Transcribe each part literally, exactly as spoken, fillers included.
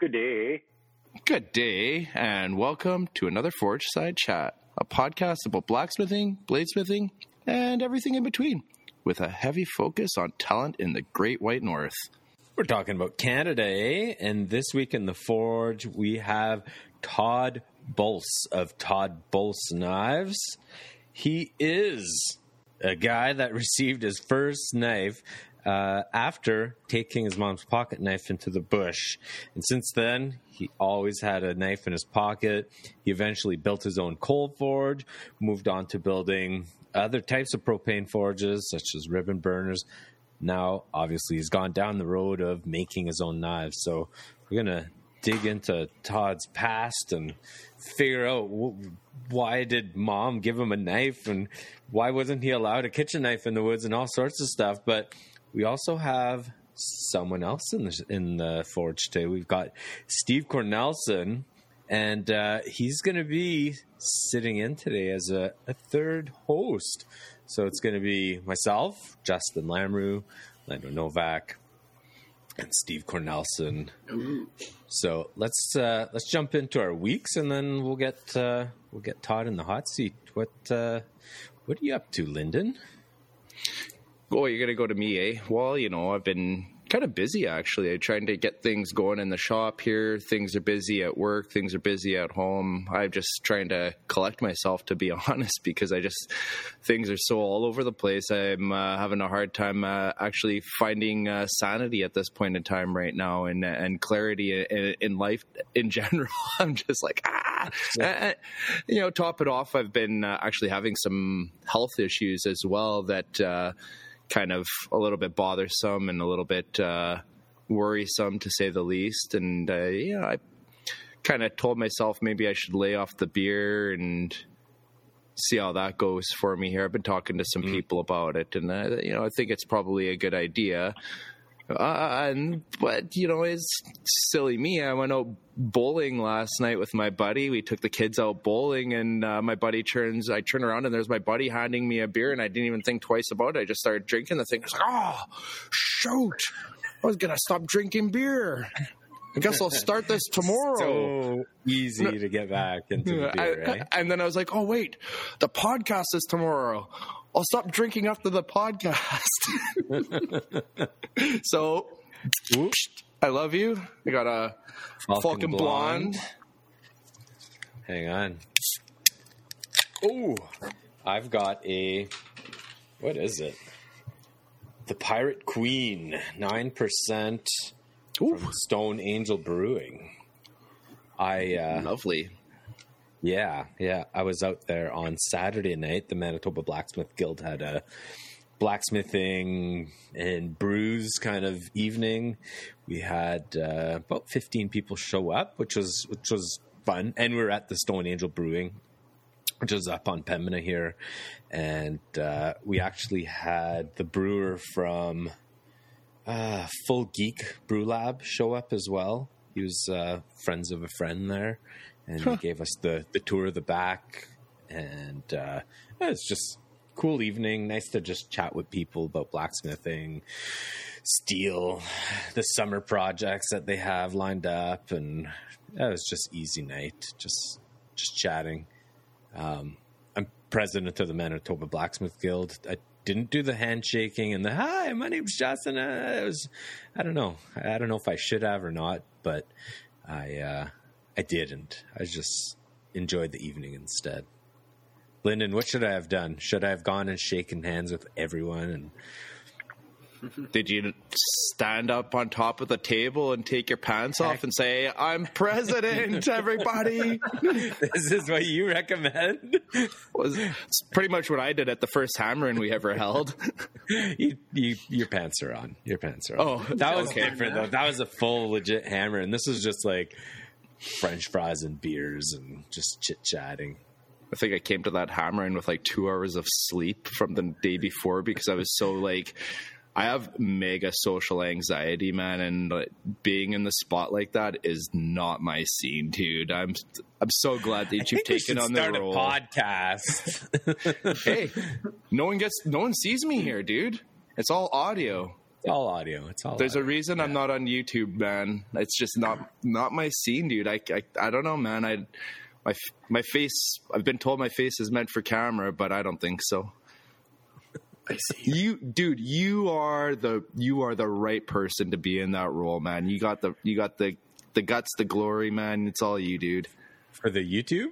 Good day. Good day, and welcome to another Forge Side Chat, a podcast about blacksmithing, bladesmithing, and everything in between, with a heavy focus on talent in the Great White North. We're talking about Canada, eh? And this week in the Forge, we have Todd Boles of Todd Boles Knives. He is a guy that received his first knife uh, after taking his mom's pocket knife into the bush. And since then, he always had a knife in his pocket. He eventually built his own coal forge, moved on to building other types of propane forges, such as ribbon burners. Now, obviously, he's gone down the road of making his own knives. So we're going to dig into Todd's past and figure out wh- why did mom give him a knife and why wasn't he allowed a kitchen knife in the woods and all sorts of stuff. But we also have someone else in the, in the forge today. We've got Steve Cornelson, and uh, he's going to be sitting in today as a, a third host. So it's going to be myself, Justin Lamru, Lando Novak, and Steve Cornelson. Ooh. So let's uh, let's jump into our weeks, and then we'll get uh, we'll get Todd in the hot seat. What uh, what are you up to, Lyndon? Oh, you're gonna go to me, eh? Well, you know, I've been kind of busy actually. I'm trying to get things going in the shop here. Things are busy at work. Things are busy at home. I'm just trying to collect myself, to be honest, because I just things are so all over the place. I'm uh, having a hard time uh, actually finding uh, sanity at this point in time right now, and and clarity in, in life in general. I'm just like ah, yeah. You know. Top it off, I've been uh, actually having some health issues as well that. Uh, kind of a little bit bothersome and a little bit uh, worrisome, to say the least. And, uh, yeah, I kind of told myself maybe I should lay off the beer and see how that goes for me here. I've been talking to some mm. people about it, and, uh, you know, I think it's probably a good idea. Uh, and, but, you know, it's silly me. I went out bowling last night with my buddy. We took the kids out bowling, and uh, my buddy turns, I turn around, and there's my buddy handing me a beer, and I didn't even think twice about it. I just started drinking the thing. I was like, oh, shoot, I was going to stop drinking beer. I guess I'll start this tomorrow. So easy no, to get back into the beer, I, eh? And then I was like, oh, wait, the podcast is tomorrow. I'll stop drinking after the podcast. So, whoops, I love you. I got a Falcon, Falcon Blonde. Blonde. Hang on. Oh, I've got a, what is it? The Pirate Queen, nine percent Ooh. From Stone Angel Brewing. I uh, Lovely. Yeah, yeah. I was out there on Saturday night. The Manitoba Blacksmith Guild had a blacksmithing and brews kind of evening. We had uh, about fifteen people show up, which was which was fun. And we were at the Stone Angel Brewing, which is up on Pembina here. And uh, we actually had the brewer from uh, Full Geek Brew Lab show up as well. He was uh, friends of a friend there. And huh. he gave us the, the tour of the back, and uh, it was just a cool evening. Nice to just chat with people about blacksmithing, steel, the summer projects that they have lined up, and it was just easy night, just just chatting. Um, I'm president of the Manitoba Blacksmith Guild. I didn't do the handshaking and the hi, my name's Justin. It was, I don't know. I don't know if I should have or not, but I. Uh, I didn't. I just enjoyed the evening instead. Lyndon, what should I have done? Should I have gone and shaken hands with everyone? And did you stand up on top of the table and take your pants off and say, I'm president, everybody? This is what you recommend? Was, it's pretty much what I did at the first hammering we ever held. you, you, your pants are on. Your pants are on. Oh, that was okay. Different, though. That was a full, legit hammer, and this was just like... French fries and beers and just chit-chatting. I think I came to that hammering with like two hours of sleep from the day before because I was so like I have mega social anxiety, man, and like, being in the spot like that is not my scene, dude. I'm I'm so glad that you've taken on the role. I think we should start a podcast. Hey, no one gets, no one sees me here, dude. It's all audio. It's all audio. It's all. There's audio. a reason yeah. I'm not on YouTube, man. It's just not not my scene, dude. I I, I don't know, man. I my my face. I've been told my face is meant for camera, but I don't think so. I see. You, dude, you are the you are the right person to be in that role, man. You got the you got the, the guts, the glory, man. It's all you, dude. For the YouTube?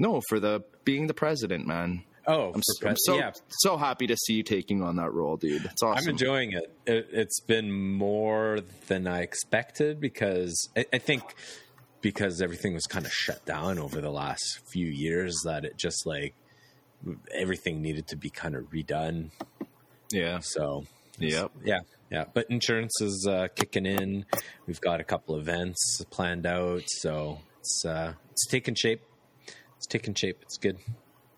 No, for the being the president, man. Oh, I'm, pres- I'm so yeah. so happy to see you taking on that role, dude. It's awesome. I'm enjoying it. it it's been more than I expected because I, I think because everything was kind of shut down over the last few years that it just like everything needed to be kind of redone. Yeah. So, yeah. Yeah. Yeah. But insurance is uh, kicking in. We've got a couple events planned out. So it's, uh, it's taking shape. It's taking shape. It's good.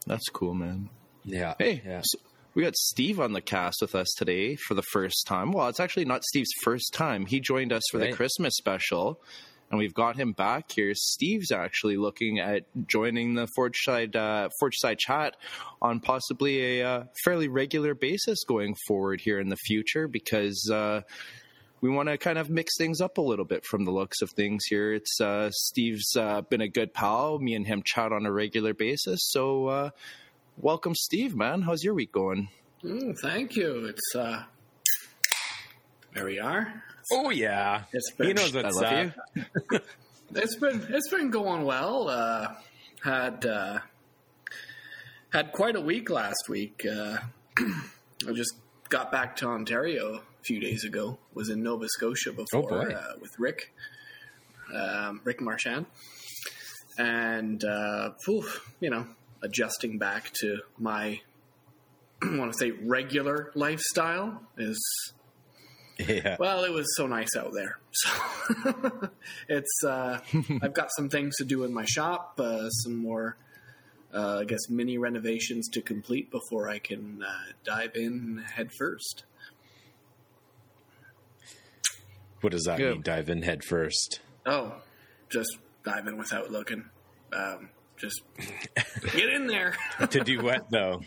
That's cool, man. Yeah. Hey, yeah. So we got Steve on the cast with us today for the first time. Well, it's actually not Steve's first time. He joined us for right. the Christmas special. And we've got him back here. Steve's actually looking at joining the Forge Side, uh, Forge Side Chat on possibly a uh, fairly regular basis going forward here in the future because uh, we want to kind of mix things up a little bit from the looks of things here. It's uh, Steve's uh, been a good pal. Me and him chat on a regular basis. So uh, welcome, Steve, man. How's your week going? Mm, thank you. It's uh, there we are. Oh yeah, it's been, he knows what's up. it's been it's been going well. Uh, had uh, had quite a week last week. Uh, I just got back to Ontario a few days ago. Was in Nova Scotia before oh uh, with Rick, um, Rick Marchand, and uh, oof, you know, adjusting back to my I want to say regular lifestyle is. Yeah. Well, it was so nice out there. So it's uh, I've got some things to do in my shop, uh, some more, uh, I guess, mini renovations to complete before I can uh, dive in head first. What does that Good. mean? Dive in head first? Oh, just dive in without looking. Um, just get in there. To do what, though?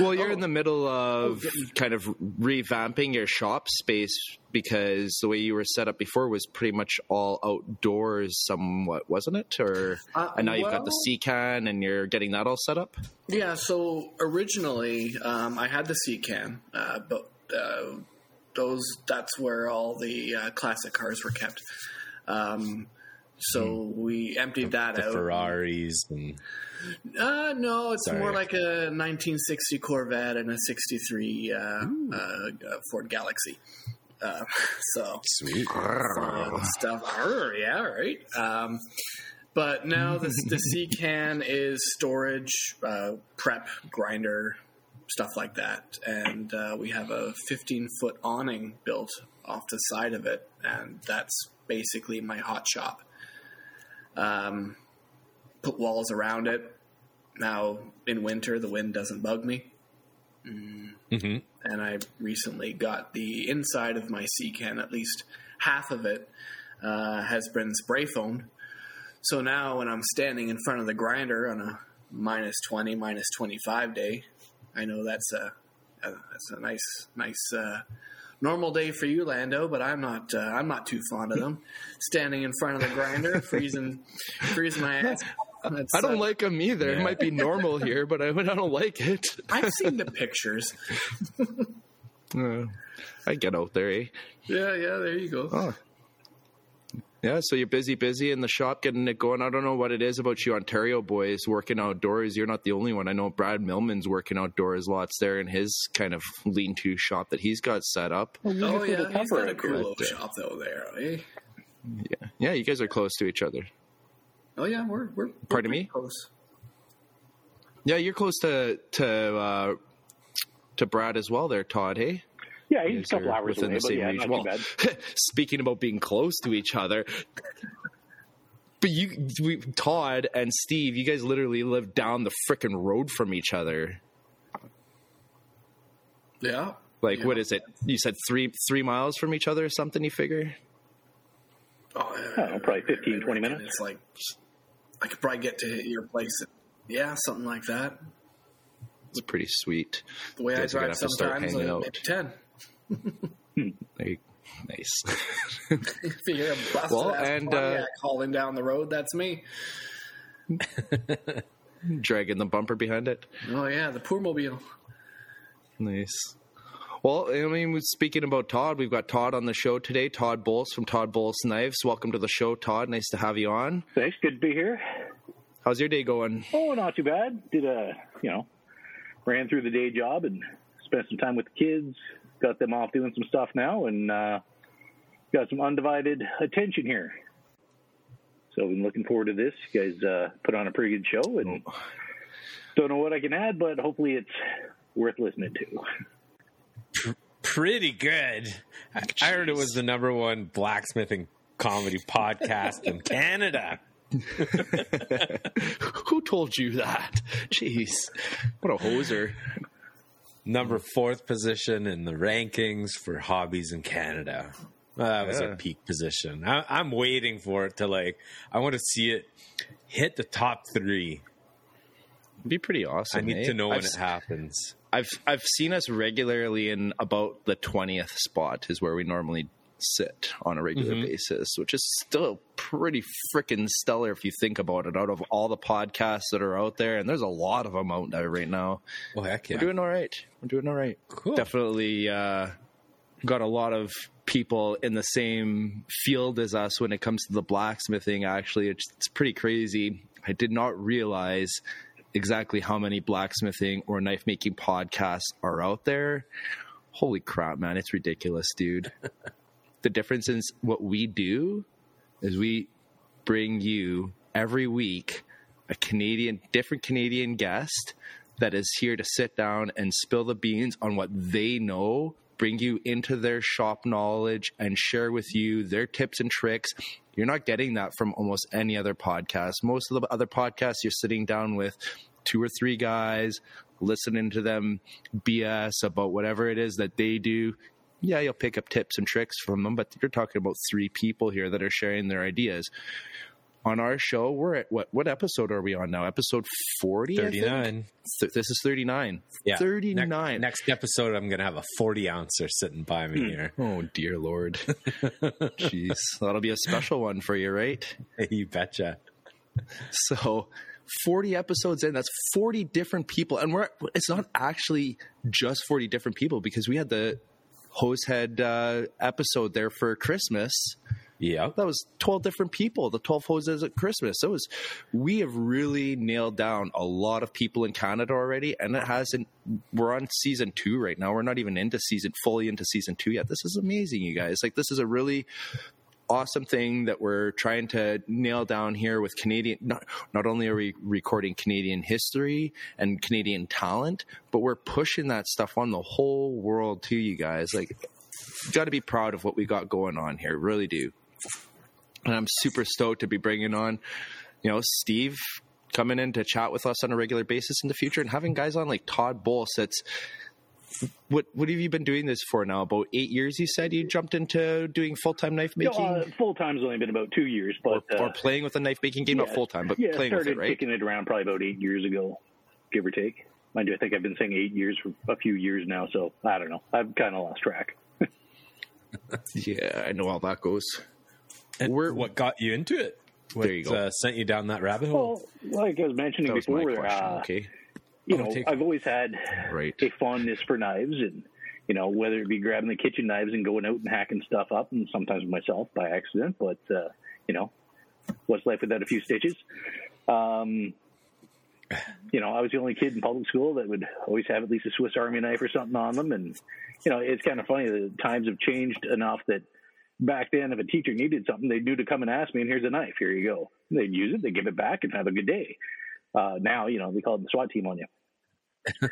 Well, you're oh. in the middle of kind of revamping your shop space because the way you were set up before was pretty much all outdoors somewhat, wasn't it? Or uh, And now well, you've got the C-Can and you're getting that all set up? Yeah, so originally um, I had the C-Can, uh, but uh, those that's where all the uh, classic cars were kept. Um So we emptied the, that the out. Ferraris and uh, no, it's Sorry. more like a nineteen sixty Corvette and a sixty-three uh, uh, Ford Galaxy. Uh, so sweet stuff. Arr, yeah, right. Um, but now the the C-Can is storage, uh, prep, grinder, stuff like that, and uh, we have a fifteen foot awning built off the side of it, and that's basically my hot shop. Um, put walls around it. Now in winter, the wind doesn't bug me. Mm. Mm-hmm. And I recently got the inside of my C-Can, at least half of it, uh, has been spray foamed. So now when I'm standing in front of the grinder on a minus twenty, minus twenty-five day, I know that's a, a that's a nice, nice, uh, normal day for you, Lando, but I'm not. Uh, I'm not too fond of them. Standing in front of the grinder, freezing, freezing my ass. That's, I don't uh, like them either. Yeah. It might be normal here, but I, I don't like it. I've seen the pictures. uh, I get out there, eh? Yeah, yeah. There you go. Oh. Yeah, so you're busy, busy in the shop getting it going. I don't know what it is about you Ontario boys working outdoors. You're not the only one. I know Brad Millman's working outdoors lots there in his kind of lean-to shop that he's got set up. Oh, oh yeah, he's got a cool little shop, though, there. Eh? Yeah, yeah, you guys are close to each other. Oh, yeah, we're, we're, we're Pardon me? close. Yeah, you're close to to uh, to Brad as well there, Todd, hey? Yeah, he's a couple hours away, but yeah, not too bad. Speaking about being close to each other, but you, we, Todd and Steve, you guys literally live down the frickin' road from each other. Yeah, Like, yeah. What is it? You said three three miles from each other or something, you figure? Oh, I don't know, probably fifteen, twenty minutes. It's like, I could probably get to your place. Yeah, something like that. It's pretty sweet. The way I drive sometimes, like maybe ten. Like, nice. Figure a busted well, ass and, Pontiac uh, hauling down the road, that's me. Dragging the bumper behind it. Oh, yeah, the Pourmobile. Nice. Well, I mean, speaking about Todd, we've got Todd on the show today, Todd Boles from Todd Boles Knives. Welcome to the show, Todd. Nice to have you on. Thanks. Good to be here. How's your day going? Oh, not too bad. Did a, you know, ran through the day job and spent some time with the kids, got them off doing some stuff now, and uh, got some undivided attention here. So I've been looking forward to this. You guys uh, put on a pretty good show, and oh. don't know what I can add, but hopefully it's worth listening to. Pretty good. Jeez. I heard it was the number one blacksmithing comedy podcast in Canada. Who told you that? Jeez, what a hoser. Number fourth position in the rankings for hobbies in Canada. Uh, that yeah. was our peak position. I, I'm waiting for it to, like, I want to see it hit the top three. It'd be pretty awesome. I need eh? to know when I've, it happens. I've I've seen us regularly in about the twentieth spot is where we normally sit on a regular mm-hmm. basis, which is still pretty freaking stellar if you think about it. Out of all the podcasts that are out there, and there's a lot of them out there right now. Oh, heck yeah. We're doing all right. We're doing all right. Cool. Definitely uh, got a lot of people in the same field as us when it comes to the blacksmithing. Actually, it's, it's pretty crazy. I did not realize exactly how many blacksmithing or knife making podcasts are out there. Holy crap, man, it's ridiculous, dude. The difference in what we do is we bring you every week a Canadian, different Canadian guest that is here to sit down and spill the beans on what they know, bring you into their shop knowledge, and share with you their tips and tricks. You're not getting that from almost any other podcast. Most of the other podcasts, you're sitting down with two or three guys, listening to them B S about whatever it is that they do. Yeah, you'll pick up tips and tricks from them, but you're talking about three people here that are sharing their ideas. On our show, we're at what? What episode are we on now? Episode forty. Thirty-nine. Th- this is thirty-nine. Yeah, thirty-nine. Ne- next episode, I'm gonna have a forty ouncer sitting by me here. Oh dear Lord, jeez, that'll be a special one for you, right? You betcha. So, forty episodes in, that's forty different people, and we're. It's not actually just forty different people because we had the Hosehead uh, episode there for Christmas. Yeah, that was twelve different people, the twelve hoses at Christmas. So it was, we have really nailed down a lot of people in Canada already, and it hasn't. We're on season two right now. We're not even into season fully into season two yet. This is amazing, you guys. Like, this is a really awesome thing that we're trying to nail down here with Canadian. Not, not only are we recording Canadian history and Canadian talent, but we're pushing that stuff on the whole world too, you guys. Like, got to be proud of what we got going on here. Really do. And I'm super stoked to be bringing on, you know, Steve coming in to chat with us on a regular basis in the future, and having guys on like Todd Boles. That's what. What have you been doing this for now? About eight years, you said you jumped into doing full time knife making. No, uh, full time's only been about two years, but or, uh, or playing with a knife making game, yeah, not full time, but yeah, playing with it. Right, kicking it around probably about eight years ago, give or take. Mind you, I think I've been saying eight years for a few years now, so I don't know. I've kind of lost track. Yeah, I know how that goes. And We're, what got you into it? What there you go. Uh, sent you down that rabbit hole? Well, like I was mentioning that before, was uh, okay. you I'll know, I've it. always had right. a fondness for knives, and you know, whether it be grabbing the kitchen knives and going out and hacking stuff up, and sometimes myself by accident, but uh, you know, what's life without a few stitches? Um, you know, I was the only kid in public school that would always have at least a Swiss Army knife or something on them, and you know, it's kind of funny. The times have changed enough that. Back then, if a teacher needed something, they'd do to come and ask me, and here's a knife. Here you go. They'd use it. They'd give it back and have a good day. Uh, now, you know, they call it the SWAT team on you.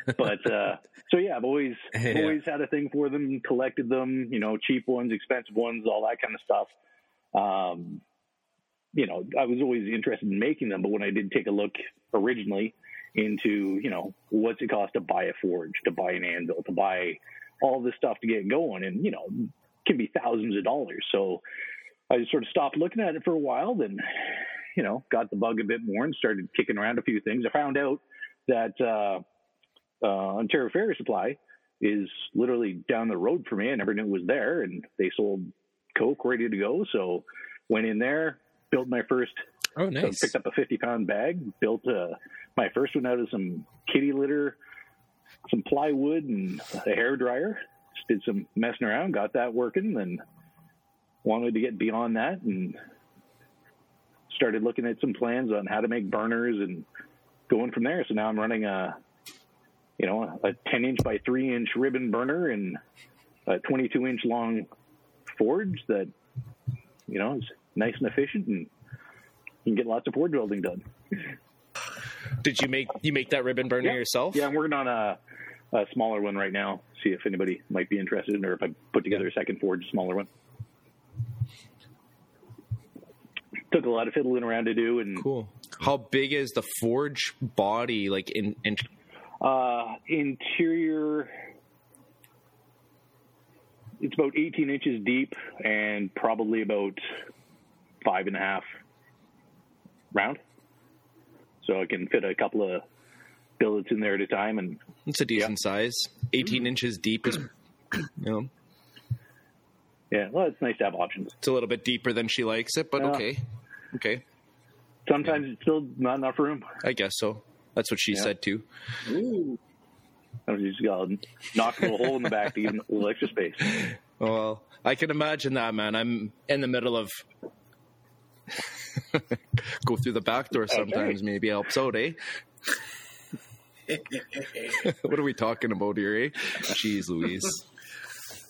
But, uh, so yeah, I've always, yeah. always had a thing for them, collected them, you know, cheap ones, expensive ones, all that kind of stuff. Um, you know, I was always interested in making them, but when I did take a look originally into, you know, what's it cost to buy a forge, to buy an anvil, to buy all this stuff to get going, and, you know, can be thousands of dollars. So I just sort of stopped looking at it for a while, then, you know, got the bug a bit more and started kicking around a few things. I found out that uh, uh, Ontario Ferro Supply is literally down the road from me. I never knew it was there, and they sold Coke ready to go. So went in there, built my first. Oh, nice. So picked up a fifty-pound bag, built uh, my first one out of some kitty litter, some plywood, and a hairdryer. Just did some messing around, got that working, and wanted to get beyond that and started looking at some plans on how to make burners and going from there. So now I'm running a, you know, a ten-inch by three-inch ribbon burner and a twenty-two-inch long forge that, you know, is nice and efficient, and you can get lots of forge welding done. Did you make you make that ribbon burner yeah. yourself? Yeah, I'm working on a, a smaller one right now. See if anybody might be interested, or if I put together a second forge, smaller one. Took a lot of fiddling around to do, and cool. How big is the forge body? Like in, in... Uh, interior, it's about eighteen inches deep and probably about five and a half round. So I can fit a couple of billets in there at a time, and it's a decent yeah. size. eighteen inches deep is, you know. Yeah, well, it's nice to have options. It's a little bit deeper than she likes it, but uh, okay, okay. Sometimes yeah. it's still not enough room. I guess so. That's what she yeah. said too. Ooh, I was just gonna knock a little hole in the back to give a little extra space. Well, I can imagine that, man. I'm in the middle of. Go through the back door sometimes, okay. Maybe helps out, eh? What are we talking about here, eh? Jeez Louise.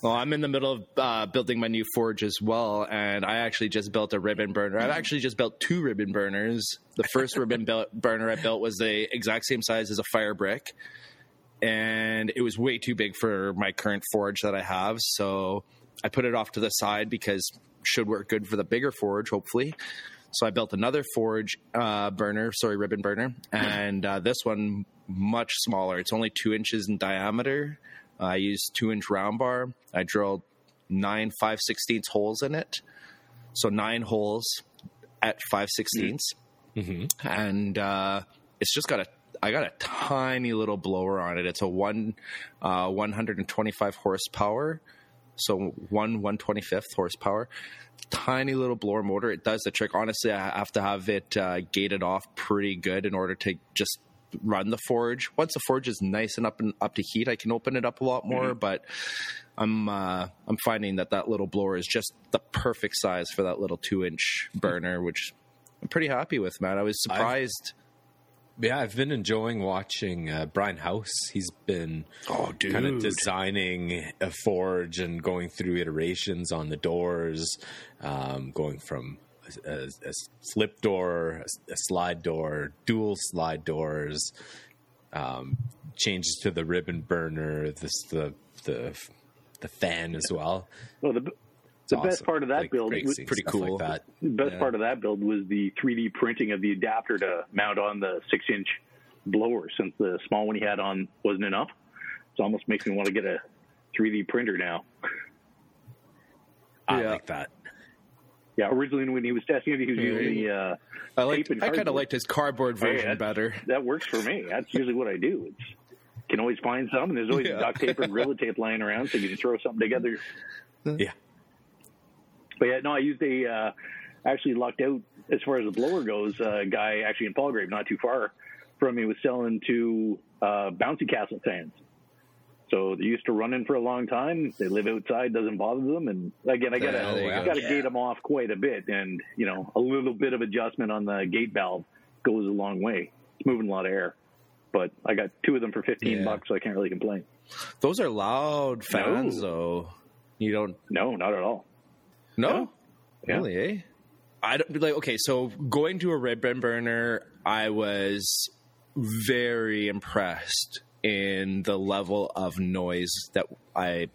Well, I'm in the middle of uh, building my new forge as well, and I actually just built a ribbon burner. I've actually just built two ribbon burners. The first ribbon bu- burner I built was the exact same size as a fire brick, and it was way too big for my current forge that I have, so I put it off to the side because should work good for the bigger forge, hopefully. So I built another forge uh, burner, sorry, ribbon burner, and uh, this one much smaller. It's only two inches in diameter. Uh, I used two-inch round bar. I drilled nine five sixteenths holes in it, so nine holes at five sixteenths, mm-hmm. and uh, it's just got a. I got a tiny little blower on it. It's a one uh, one hundred twenty-five horsepower. So one one twenty-fifth horsepower, tiny little blower motor. It does the trick. Honestly, I have to have it uh, gated off pretty good in order to just run the forge. Once the forge is nice and up and up to heat, I can open it up a lot more. Mm-hmm. But I'm uh, I'm finding that that little blower is just the perfect size for that little two inch burner, which I'm pretty happy with, man. I was surprised. I've- Yeah, I've been enjoying watching uh, Brian House. He's been oh, kind of designing a forge and going through iterations on the doors, um, going from a, a, a flip door, a, a slide door, dual slide doors, um, changes to the ribbon burner, this the the the fan as well. Well, the, the awesome. best part of that like, build was pretty cool. Like the best yeah. part of that build was the three D printing of the adapter to mount on the six-inch blower, since the small one he had on wasn't enough. It almost makes me want to get a three D printer now. I yeah. like that. Yeah, originally when he was testing it, he was using the uh, I liked, tape and I kind of liked his cardboard version hey, better. That works for me. That's usually what I do. It's can always find some, and there's always yeah. duct tape or Gorilla Tape lying around, so you can throw something together. Yeah. But yeah, no, I used a, uh, actually lucked out as far as the blower goes, a uh, guy actually in Palgrave, not too far from me, was selling two uh, bouncy castle fans. So they used to run in for a long time. They live outside, doesn't bother them. And again, I got to oh, wow. yeah. gate them off quite a bit. And, you know, a little bit of adjustment on the gate valve goes a long way. It's moving a lot of air. But I got two of them for fifteen yeah. bucks, so I can't really complain. Those are loud fans, no. though. You don't? No, not at all. No, yeah. really, eh? I don't like. Okay, so going to a ribbon burner, I was very impressed in the level of noise that I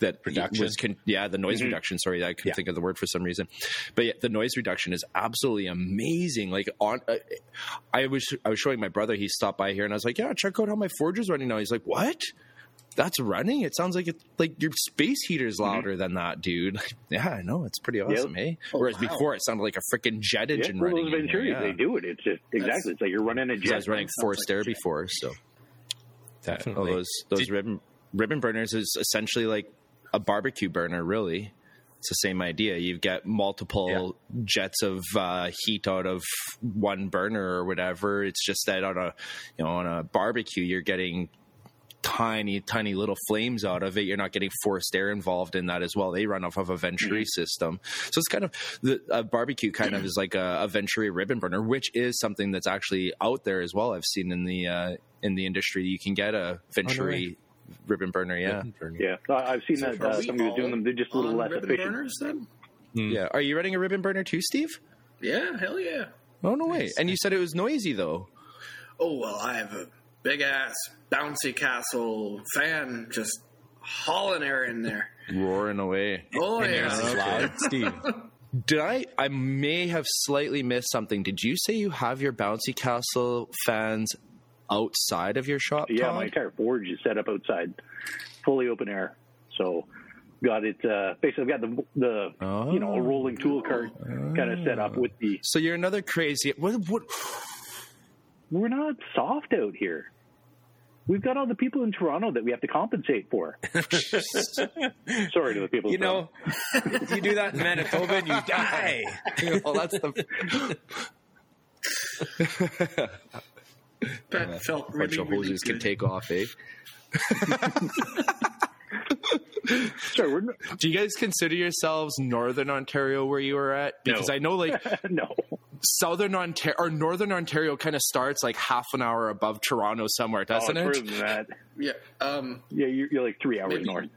that reduction. Was con- yeah, the noise mm-hmm. reduction. Sorry, I couldn't yeah. think of the word for some reason. But yeah, the noise reduction is absolutely amazing. Like on, uh, I was I was showing my brother. He stopped by here, and I was like, "Yeah, check out how my forge is running now." He's like, "What?" that's running. It sounds like it's like your space heater's louder mm-hmm. than that, dude. Yeah, I know. It's pretty awesome, yep. eh? Oh, Whereas wow. before, it sounded like a freaking jet engine yeah, running. Those Venturis, yeah. they do it. It's just exactly. That's, it's like you're running a jet. I was running forced like air before, so definitely. That, oh, those those Did, ribbon ribbon burners is essentially like a barbecue burner, really. It's the same idea. You've got multiple yeah. jets of uh, heat out of one burner or whatever. It's just that on a you know on a barbecue, you're getting tiny, tiny little flames out of it. You're not getting forced air involved in that as well. They run off of a Venturi mm-hmm. system. So it's kind of the a barbecue kind mm-hmm. of is like a, a Venturi ribbon burner, which is something that's actually out there as well. I've seen in the uh, in the industry, you can get a Venturi oh, no ribbon burner. Yeah. Ribbon burner. Yeah. So I've seen so that uh, somebody was doing them. They're just a little less efficient. Burners, then? Mm. Yeah. Are you running a ribbon burner too, Steve? Yeah. Hell yeah. Oh, no way. Nice. And you said it was noisy though. Oh, well, I have a big ass bouncy castle fan just hauling air in there, roaring away. Oh and yeah, okay. loud, Steve. Did I? I may have slightly missed something. Did you say you have your bouncy castle fans outside of your shop? Yeah, Todd? My entire forge is set up outside, fully open air. So, got it. Uh, basically, I've got the the oh. you know a rolling tool cart oh. kind of set up with the. So you're another crazy. What what? We're not soft out here. We've got all the people in Toronto that we have to compensate for. Sorry to the people. You know, you do that in Manitoba and you die. Well, that's the... that yeah, felt a bunch really, of hoses really can take off, eh? Sorry, we're not... Do you guys consider yourselves Northern Ontario where you were at? Because no. I know, like... no. Southern Ontario or Northern Ontario kind of starts like half an hour above Toronto somewhere, doesn't oh, it? Further than that. yeah, um, yeah, you're, you're like three hours maybe. north.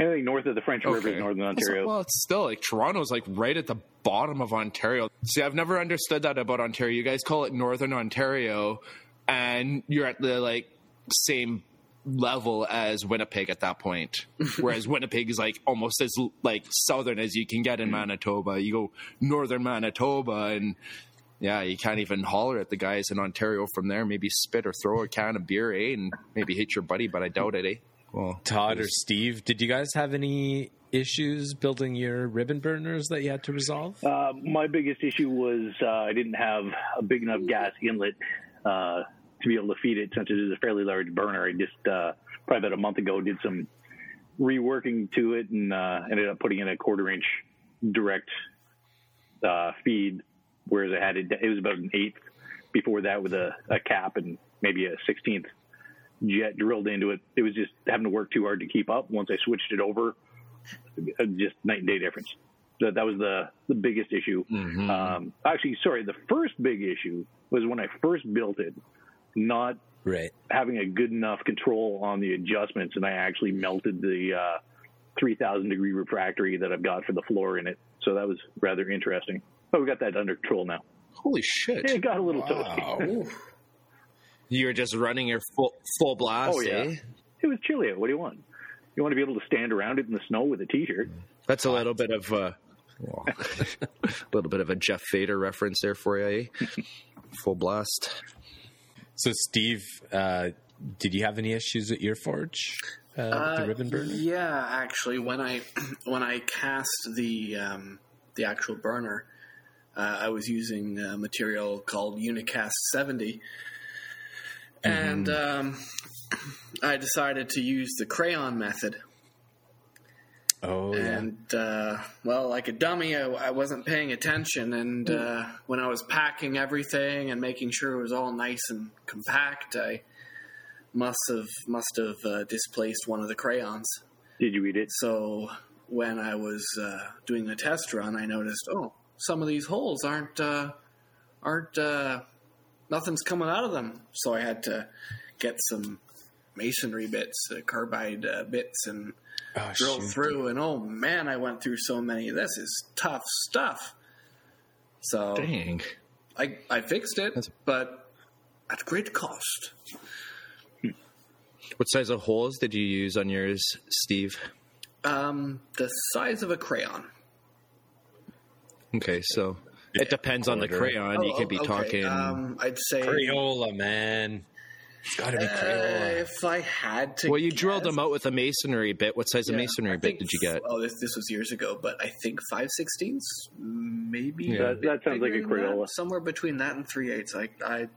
Anything north of the French okay. River is Northern Ontario. Well, it's still like Toronto's like right at the bottom of Ontario. See, I've never understood that about Ontario. You guys call it Northern Ontario, and you're at the like same level as Winnipeg at that point, whereas Winnipeg is like almost as like southern as you can get in Manitoba. You go northern Manitoba and yeah, you can't even holler at the guys in Ontario from there. Maybe spit or throw a can of beer, eh? And maybe hit your buddy, but I doubt it, eh? Well, Todd or Steve, did you guys have any issues building your ribbon burners that you had to resolve? Uh, my biggest issue was uh, I didn't have a big enough gas inlet uh to be able to feed it, since it is a fairly large burner. I just uh, probably about a month ago did some reworking to it and uh, ended up putting in a quarter-inch direct uh, feed, whereas I had it, it was about an eighth before that with a, a cap and maybe a sixteenth jet drilled into it. It was just having to work too hard to keep up. Once I switched it over, just night and day difference. So that was the, the biggest issue. Mm-hmm. Um, actually, sorry, the first big issue was when I first built it, not right. having a good enough control on the adjustments, and I actually melted the uh, three thousand degree refractory that I've got for the floor in it. So that was rather interesting. But we got that under control now. Holy shit. It got a little wow. toasty. You were just running your full, full blast, oh, yeah. eh? It was chilly. What do you want? You want to be able to stand around it in the snow with a T-shirt. That's a little bit of... Uh... Oh. a little bit of a Jeff Fader reference there for you, eh? Full blast. So, Steve, uh, did you have any issues at your forge uh, uh, with the ribbon burner? Yeah, actually, when I when I cast the um, the actual burner, uh, I was using a material called Unicast seventy, mm-hmm. and um, I decided to use the crayon method. Oh, and, yeah. uh, well, like a dummy, I, I wasn't paying attention. And uh, when I was packing everything and making sure it was all nice and compact, I must have must have uh, displaced one of the crayons. Did you eat it? So when I was uh, doing the test run, I noticed, oh, some of these holes aren't, uh, aren't uh, nothing's coming out of them. So I had to get some masonry bits, uh, carbide uh, bits, and... Oh, drill shoot. Through, and oh man, I went through so many. This is tough stuff. So dang, I I fixed it, That's... but at great cost. Hmm. What size of holes did you use on yours, Steve? Um, the size of a crayon. Okay, so it depends on the crayon. Oh, you could be okay. talking. Um, I'd say Crayola, man. It's got to be Crayola. Uh, if I had to Well, you guess. drilled them out with a masonry bit. What size yeah, of masonry bit did you get? Oh, this this was years ago, but I think five sixteenths, maybe. Yeah. That, that sounds like a Crayola. That, somewhere between that and three eighths. I, I,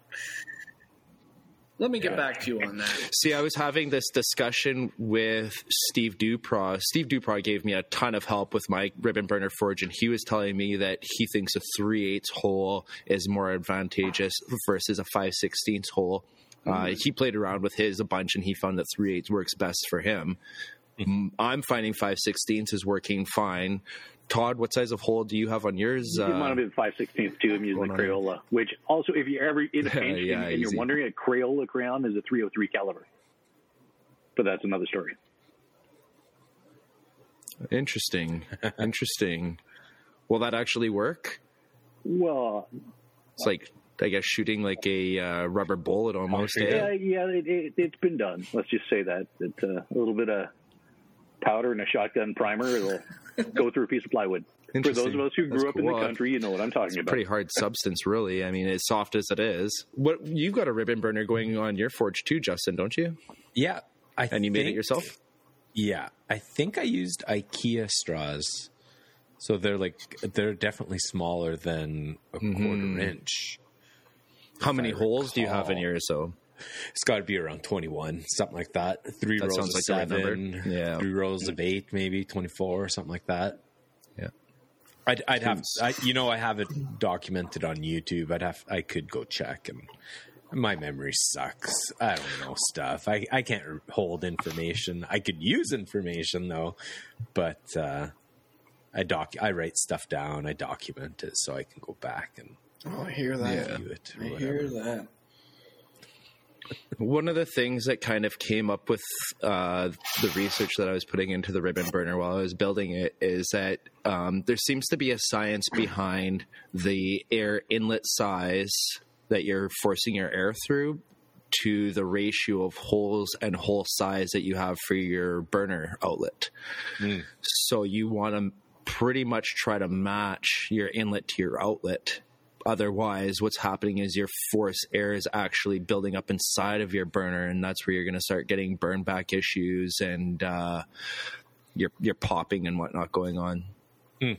let me get yeah. back to you on that. See, I was having this discussion with Steve Dupré. Steve Dupré gave me a ton of help with my ribbon burner forge, and he was telling me that he thinks a three eighths hole is more advantageous versus a five sixteenths hole. Uh, he played around with his a bunch, and he found that three eighths works best for him. Mm-hmm. I'm finding five sixteenths is working fine. Todd, what size of hole do you have on yours? It might have been five sixteenths, too. I'm using the Crayola, on. which also, if you're ever in a pinch yeah, and, and you're wondering, a Crayola crayon is a three oh three caliber. But that's another story. Interesting. Interesting. Will that actually work? Well, it's like... I guess shooting like a uh, rubber bullet almost. Yeah, eh? yeah, it, it, it's been done. Let's just say that it's uh, a little bit of powder and a shotgun primer. It'll go through a piece of plywood. For those of us who grew That's up cool. in the country, you know what I'm talking it's about. It's a pretty hard substance, really. I mean, as soft as it is. What you've got a ribbon burner going on your forge too, Justin, don't you? Yeah, I and think, you made it yourself. Yeah, I think I used IKEA straws, so they're like they're definitely smaller than a quarter mm-hmm. inch. How many holes do you have in yours? So it's got to be around twenty-one, something like that. Three rolls of seven, yeah. Three rolls of eight, maybe twenty-four or something like that. Yeah, I'd, I'd have, I, you know, I have it documented on YouTube. I'd have, I could go check, and my memory sucks. I don't know stuff. I, I can't hold information. I could use information though, but uh, I doc, I write stuff down. I document it so I can go back and. Oh, I hear that. Yeah. I hear that. One of the things that kind of came up with uh, the research that I was putting into the ribbon burner while I was building it is that um, there seems to be a science behind the air inlet size that you're forcing your air through to the ratio of holes and hole size that you have for your burner outlet. Mm. So you want to pretty much try to match your inlet to your outlet. Otherwise, what's happening is your force air is actually building up inside of your burner, and that's where you're going to start getting burn back issues and uh, your your popping and whatnot going on. Mm.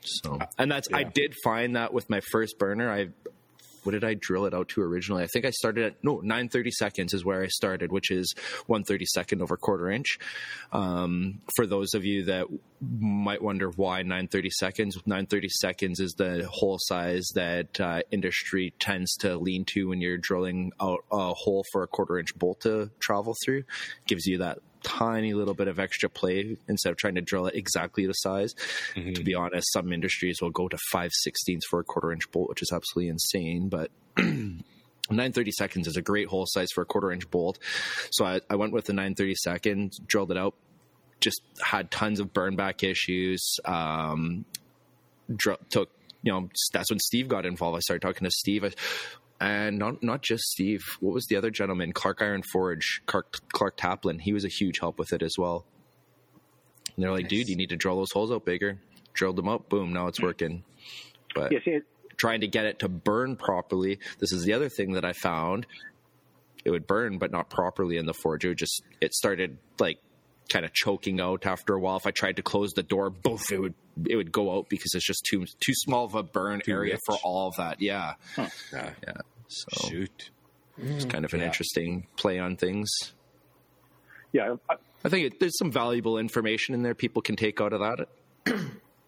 So, and that's yeah. I did find that with my first burner. I what did I drill it out to originally? I think I started at no nine thirty-seconds is where I started, which is one thirty-second over quarter inch. Um, for those of you that might wonder why nine thirty-seconds. nine thirty-seconds is the hole size that uh, industry tends to lean to when you're drilling out a hole for a quarter-inch bolt to travel through. Gives you that tiny little bit of extra play instead of trying to drill it exactly the size. Mm-hmm. To be honest, some industries will go to five sixteenths for a quarter-inch bolt, which is absolutely insane, but... nine thirty-seconds is a great hole size for a quarter-inch bolt. So I, I went with the nine thirty-seconds, drilled it out, just had tons of burn back issues. Um, dr- took, you know, that's when Steve got involved. I started talking to Steve I, and not, not just Steve. What was the other gentleman? Clark Iron Forge, Clark, Clark Taplin. He was a huge help with it as well. And they're like, nice. Dude, you need to drill those holes out bigger. Drilled them out. Boom. Now it's working. But yes, it- trying to get it to burn properly. This is the other thing that I found. It would burn, but not properly in the forge. It would just, it started like, kind of choking out after a while. If I tried to close the door, boof, it would it would go out because it's just too too small of a burn too area rich. For all of that. Yeah, huh. yeah. yeah. So shoot, it's kind of an yeah. interesting play on things. Yeah, I, I think it, there's some valuable information in there people can take out of that.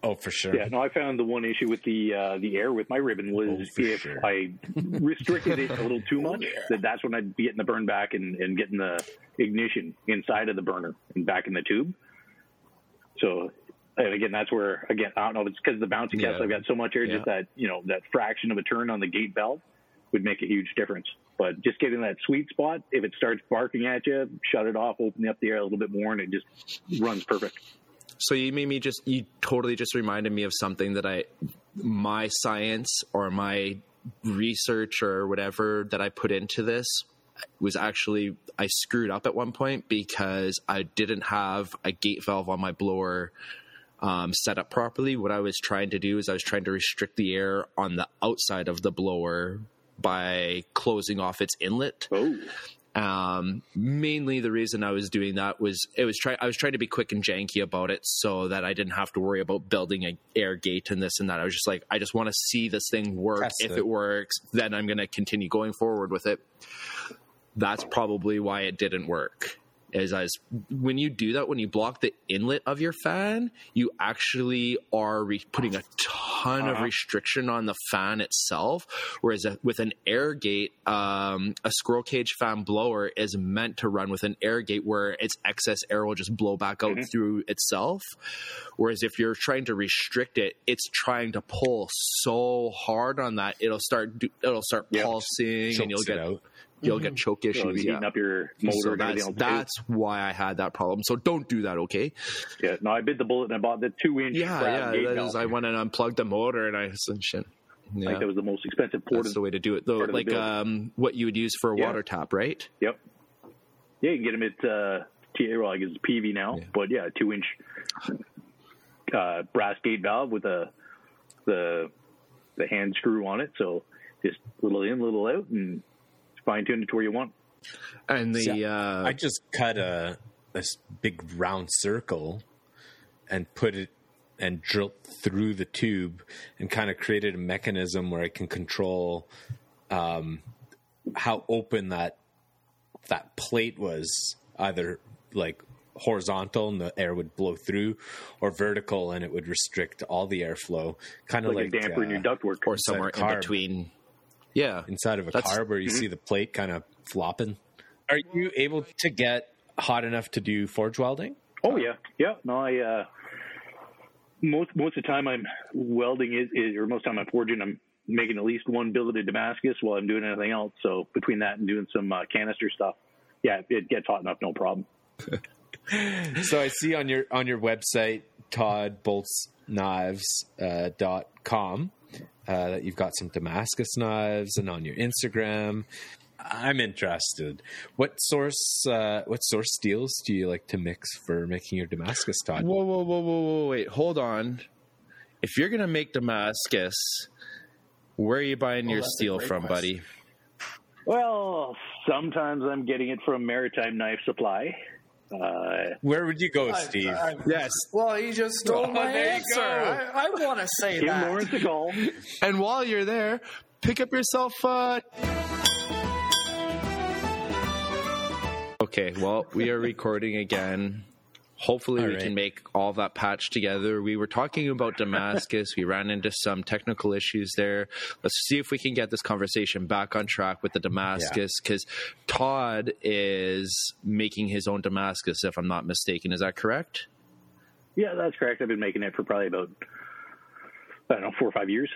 Oh, for sure. Yeah, no, I found the one issue with the uh, the air with my ribbon was oh, if sure. I restricted it a little too much, yeah. that that's when I'd be getting the burn back and, and getting the ignition inside of the burner and back in the tube. So, and again, that's where, again, I don't know if it's because of the bouncing yeah. test. I've got so much air, yeah. just that, you know, that fraction of a turn on the gate valve would make a huge difference. But just getting that sweet spot, if it starts barking at you, shut it off, open up the air a little bit more, and it just runs perfect. So you made me just, you totally just reminded me of something that I, my science or my research or whatever that I put into this was actually, I screwed up at one point because I didn't have a gate valve on my blower um, set up properly. What I was trying to do is I was trying to restrict the air on the outside of the blower by closing off its inlet. Oh. Um, mainly the reason I was doing that was it was try I was trying to be quick and janky about it so that I didn't have to worry about building an air gate and this and that. I was just like, I just want to see this thing work. Test if it. it works, then I'm going to continue going forward with it. That's probably why it didn't work. Is as when you do that, when you block the inlet of your fan, you actually are re- putting a ton uh-huh. of restriction on the fan itself. Whereas a, with an air gate, um, a squirrel cage fan blower is meant to run with an air gate where its excess air will just blow back out mm-hmm. through itself. Whereas if you're trying to restrict it, it's trying to pull so hard on that it'll start do, it'll start yep. pulsing, Chokes and you'll get. Out. You'll mm-hmm. get choke issues. You'll yeah. up your motor. So that's, that's why I had that problem. So don't do that, okay? Yeah. No, I bit the bullet and I bought the two-inch. Yeah, yeah. That is, I went and unplugged the motor and I said, shit. Yeah. Like that was the most expensive port. That's of, the way to do it, though. Like um, what you would use for a yeah. water tap, right? Yep. Yeah, you can get them at uh, T A. Well, I guess it's P V now, yeah. but yeah, two-inch uh, brass gate valve with a the the hand screw on it. So just little in, little out, and fine-tuned it to where you want. And the so, uh, I just cut a, a big round circle and put it and drilled through the tube and kind of created a mechanism where I can control um, how open that that plate was, either like horizontal and the air would blow through, or vertical and it would restrict all the airflow, kind of like, like a damper uh, in your ductwork or somewhere in between. Yeah, inside of a That's, car where you mm-hmm. see the plate kind of flopping. Are you able to get hot enough to do forge welding? Oh yeah, yeah. No, I uh, most most of the time I'm welding is, is or most of the time I'm forging. I'm making at least one billet of Damascus while I'm doing anything else. So between that and doing some uh, canister stuff, yeah, it gets hot enough, no problem. So I see on your on your website, Todd Boles Knives uh, dot com. Uh, that you've got some Damascus knives, and on your Instagram, I'm interested. What source, uh, what source steels do you like to mix for making your Damascus, Todd? Whoa, whoa, whoa, whoa, whoa! Wait, hold on. If you're gonna make Damascus, where are you buying oh, your steel from, question. buddy? Well, sometimes I'm getting it from Maritime Knife Supply. Uh, Where would you go, I, Steve? I, I, yes. Well, he just stole oh, my answer. I, I want to say Give that. Lawrence a call. And while you're there, pick up yourself. Uh... Okay. Well, we are recording again. Hopefully, all we right. can make all that patch together. We were talking about Damascus. We ran into some technical issues there. Let's see if we can get this conversation back on track with the Damascus, because yeah. Todd is making his own Damascus, if I'm not mistaken. Is that correct? Yeah, that's correct. I've been making it for probably about, I don't know, four or five years.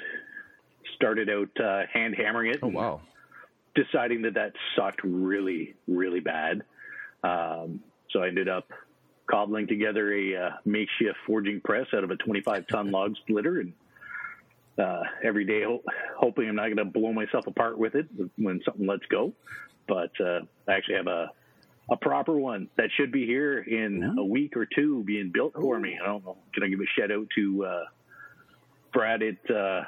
Started out uh, hand hammering it. Oh, wow. Deciding that that sucked really, really bad. Um, so I ended up cobbling together a uh, makeshift forging press out of a twenty-five ton log splitter, and uh, every day ho- hoping I'm not going to blow myself apart with it when something lets go. But uh, I actually have a a proper one that should be here in mm-hmm. a week or two being built for me. I don't know. Can I give a shout out to uh, Brad at uh,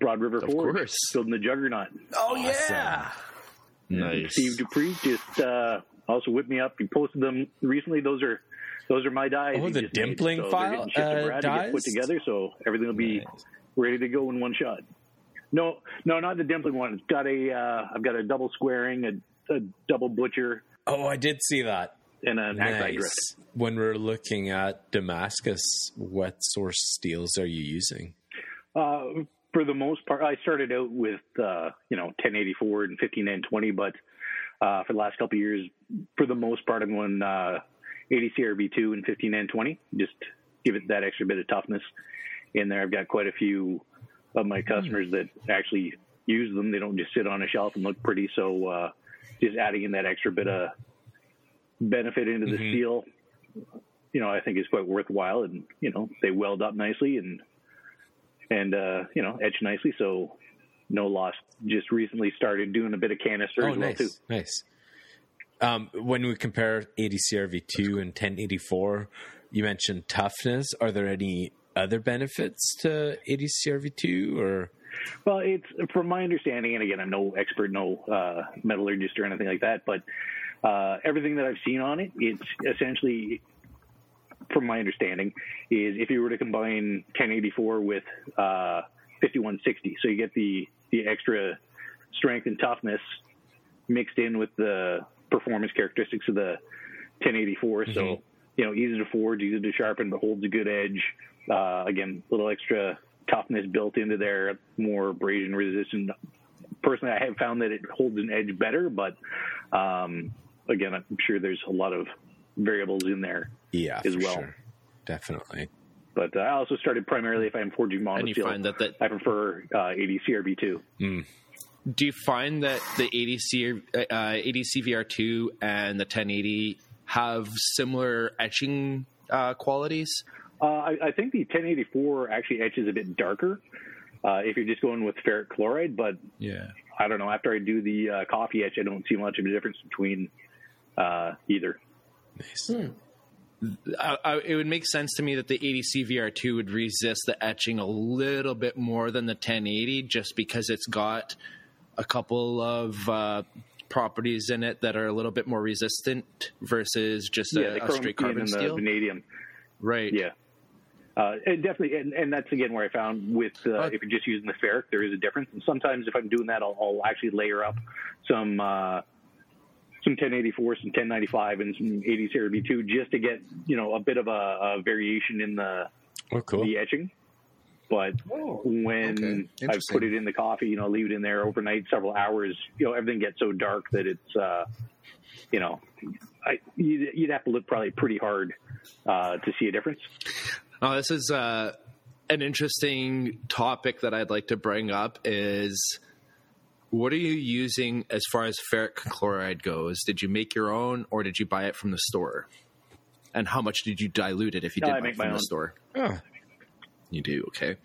Broad River Forge building the juggernaut? Oh, awesome. Yeah. Nice. And Steve Dupré just uh, also whipped me up. He posted them recently. Those are Those are my dies. Oh, the dimpling so file uh, dies? To get put together, so everything will be nice. Ready to go in one shot. No, no, not the dimpling one. It's got a, uh, I've got a double squaring, a, a double butcher. Oh, I did see that. And an nice. Axi grip. When we're looking at Damascus, what source steels are you using? Uh, for the most part, I started out with, uh, you know, ten eighty-four and fifteen N twenty, but uh, for the last couple of years, for the most part, I'm going uh, eighty C R V two and fifteen N twenty, just give it that extra bit of toughness in there. I've got quite a few of my customers that actually use them. They don't just sit on a shelf and look pretty. So uh, just adding in that extra bit of benefit into the mm-hmm. steel, you know, I think is quite worthwhile. And, you know, they weld up nicely and, and uh, you know, etch nicely. So no loss. Just recently started doing a bit of canister oh, as well, nice, too. Nice. Um, when we compare eighty C R V two and ten eighty-four, you mentioned toughness. Are there any other benefits to eighty C R V two or Well, it's from my understanding, and again, I'm no expert, no uh, metallurgist or anything like that, but uh, everything that I've seen on it, it's essentially, from my understanding, is if you were to combine ten eighty-four with uh, fifty-one sixty, so you get the, the extra strength and toughness mixed in with the performance characteristics of the ten eighty-four, mm-hmm. so, you know, easy to forge, easy to sharpen, but holds a good edge. Uh, again, a little extra toughness built into there, more abrasion resistant. Personally, I have found that it holds an edge better, but um, again, I'm sure there's a lot of variables in there yeah, as well. Sure. Definitely. But uh, I also started primarily, if I'm forging monosteel, and you find that that... I prefer uh, eighty C R B two. Mm. Do you find that the eighty C V R two and the ten eighty have similar etching uh, qualities? Uh, I, I think the ten eighty-four actually etches a bit darker uh, if you're just going with ferric chloride. But yeah, I don't know. After I do the uh, coffee etch, I don't see much of a difference between uh, either. Nice. Hmm. I, I, it would make sense to me that the eighty C V R two would resist the etching a little bit more than the ten eighty, just because it's got a couple of uh, properties in it that are a little bit more resistant versus just yeah, a, a straight carbon steel. The vanadium. Right. Yeah. Uh, and definitely, and, and that's again where I found with uh, uh, if you're just using the ferric, there is a difference. And sometimes if I'm doing that, I'll, I'll actually layer up some uh, some ten eighty-four, some ten ninety-five, and some eighty C R B two just to get, you know, a bit of a, a variation in the oh, cool. the etching. But oh, when okay. I put it in the coffee, you know, leave it in there overnight, several hours, you know, everything gets so dark that it's, uh, you know, I, you'd, you'd have to look probably pretty hard uh, to see a difference. Oh, this is uh, an interesting topic that I'd like to bring up is what are you using as far as ferric chloride goes? Did you make your own or did you buy it from the store? And how much did you dilute it if you no, did I buy it from the store? Oh. You do, okay.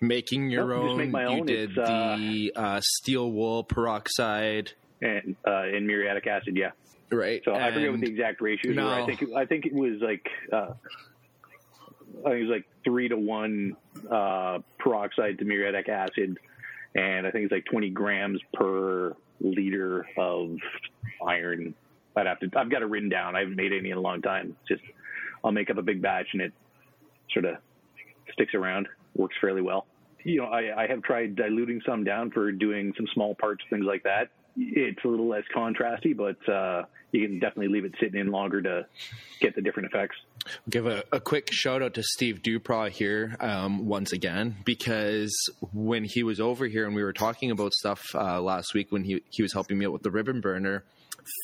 Making your nope, own, make my you own. did uh, the uh, steel wool peroxide. And, uh, and muriatic acid, yeah. Right. So and I forget what the exact ratio is. No. I think, it, I think it was like... Uh, I think it was like three to one uh, peroxide to muriatic acid, and I think it's like twenty grams per liter of iron. I'd have to. I've got it written down. I haven't made any in a long time. Just I'll make up a big batch, and it sort of sticks around. Works fairly well. You know, I, I have tried diluting some down for doing some small parts, things like that. It's a little less contrasty, but uh, you can definitely leave it sitting in longer to get the different effects. Give a, a quick shout out to Steve Dupré here um, once again, because when he was over here and we were talking about stuff uh, last week when he, he was helping me out with the ribbon burner,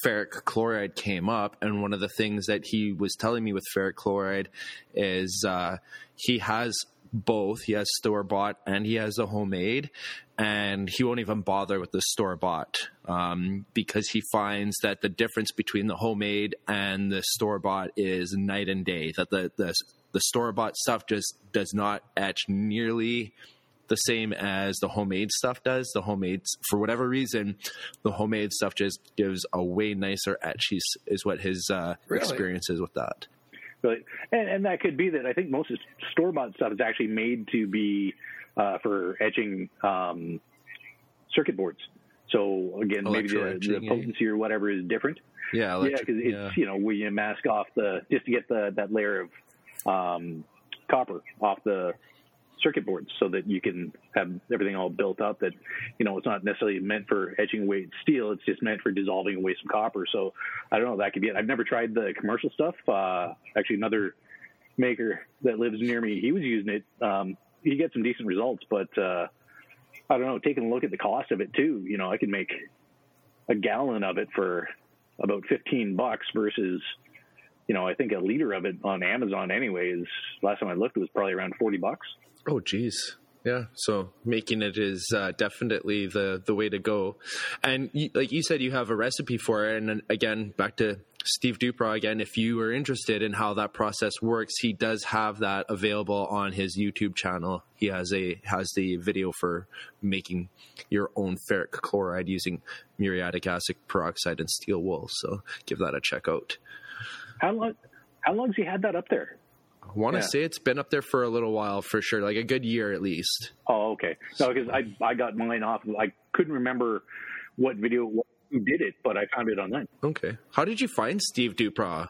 ferric chloride came up. And one of the things that he was telling me with ferric chloride is uh, he has both. He has store-bought and he has the homemade, and he won't even bother with the store-bought um, because he finds that the difference between the homemade and the store-bought is night and day, that the, the, the store-bought stuff just does not etch nearly the same as the homemade stuff does. The homemade, for whatever reason, the homemade stuff just gives a way nicer etch is, is what his uh, really? experience is with that. But, and, and that could be that I think most of store-bought stuff is actually made to be uh, for etching um, circuit boards. So, again, maybe the, the potency or whatever is different. Yeah, electric, yeah, because it's, yeah. you know, where you mask off the – just to get the that layer of um, copper off the circuit boards so that you can have everything all built up that, you know, it's not necessarily meant for etching away steel. It's just meant for dissolving away some copper. So I don't know. That could be it. I've never tried the commercial stuff. Uh, actually, another maker that lives near me, he was using it. Um, he gets some decent results, but uh, I don't know. Taking a look at the cost of it too, you know, I can make a gallon of it for about fifteen bucks versus, you know, I think a liter of it on Amazon anyways. Last time I looked, it was probably around forty bucks. Oh, geez. Yeah. So making it is uh, definitely the, the way to go. And you, like you said, you have a recipe for it. And then again, back to Steve Dupré again, if you are interested in how that process works, he does have that available on his YouTube channel. He has a has the video for making your own ferric chloride using muriatic acid, peroxide, and steel wool. So give that a check out. How long, how long has he had that up there? I want to yeah. say it's been up there for a little while for sure, like a good year at least. Oh, okay. No, because I, I got mine off. I couldn't remember what video who did it, but I found it online. Okay. How did you find Steve Dupré?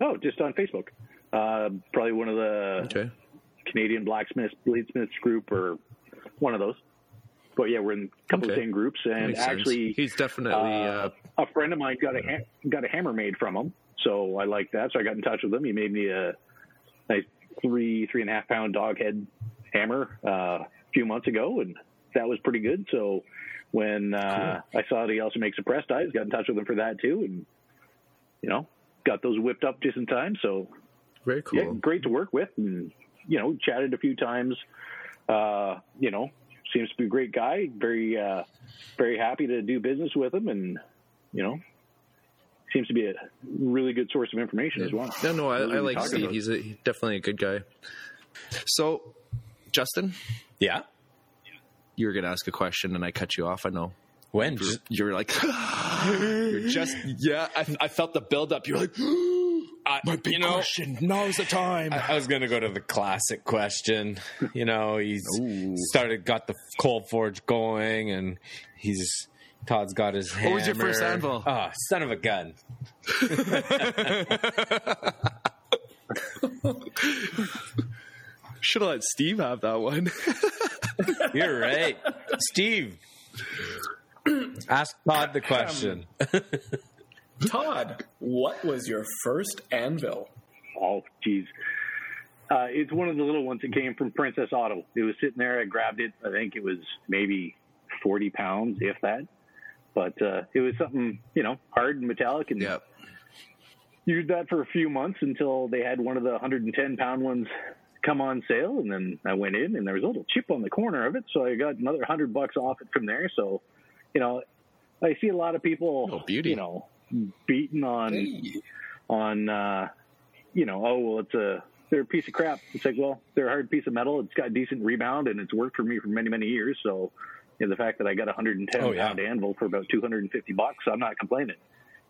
Oh, just on Facebook. Uh, probably one of the okay. Canadian Blacksmiths, Bladesmiths group or one of those. But yeah, we're in a couple okay. of same groups, and actually, sense. he's definitely uh, uh, a friend of mine. Got a ha- got a hammer made from him, so I like that. So I got in touch with him. He made me a nice three three and a half pound dog head hammer uh, a few months ago, and that was pretty good. So when uh, cool. I saw that he also makes suppressed eyes, got in touch with him for that too, and you know, got those whipped up just in time. So very cool, yeah, great to work with, and you know, chatted a few times. Uh, you know. Seems to be a great guy. Very, uh, very happy to do business with him, and you know, seems to be a really good source of information yeah. as well. No, no, I, I like Steve. About. He's a, definitely a good guy. So, Justin, yeah, you were going to ask a question, and I cut you off. I know. When you were, you were like, you're just yeah, I, I felt the buildup. You're like, I, my big you know, question. Now's the time. I, I was going to go to the classic question. You know, he's Ooh. started, got the cold forge going, and he's Todd's got his hammer. What was your first anvil? Oh, son of a gun. Should have let Steve have that one. You're right. Steve, ask Todd the question. Todd, what was your first anvil? Oh, geez. Uh, it's one of the little ones that came from Princess Auto. It was sitting there. I grabbed it. I think it was maybe forty pounds, if that. But uh, it was something, you know, hard and metallic. And yep. used that for a few months until they had one of the one hundred ten pound ones come on sale. And then I went in, and there was a little chip on the corner of it. So I got another one hundred bucks off it from there. So, you know, I see a lot of people, oh, beauty. you know, beaten on hey. on uh you know, oh well, it's a they're a piece of crap. It's like, well, they're a hard piece of metal, it's got decent rebound, and it's worked for me for many many years. So you know, the fact that I got a one hundred ten oh, yeah. pound anvil for about two hundred fifty bucks, I'm not complaining,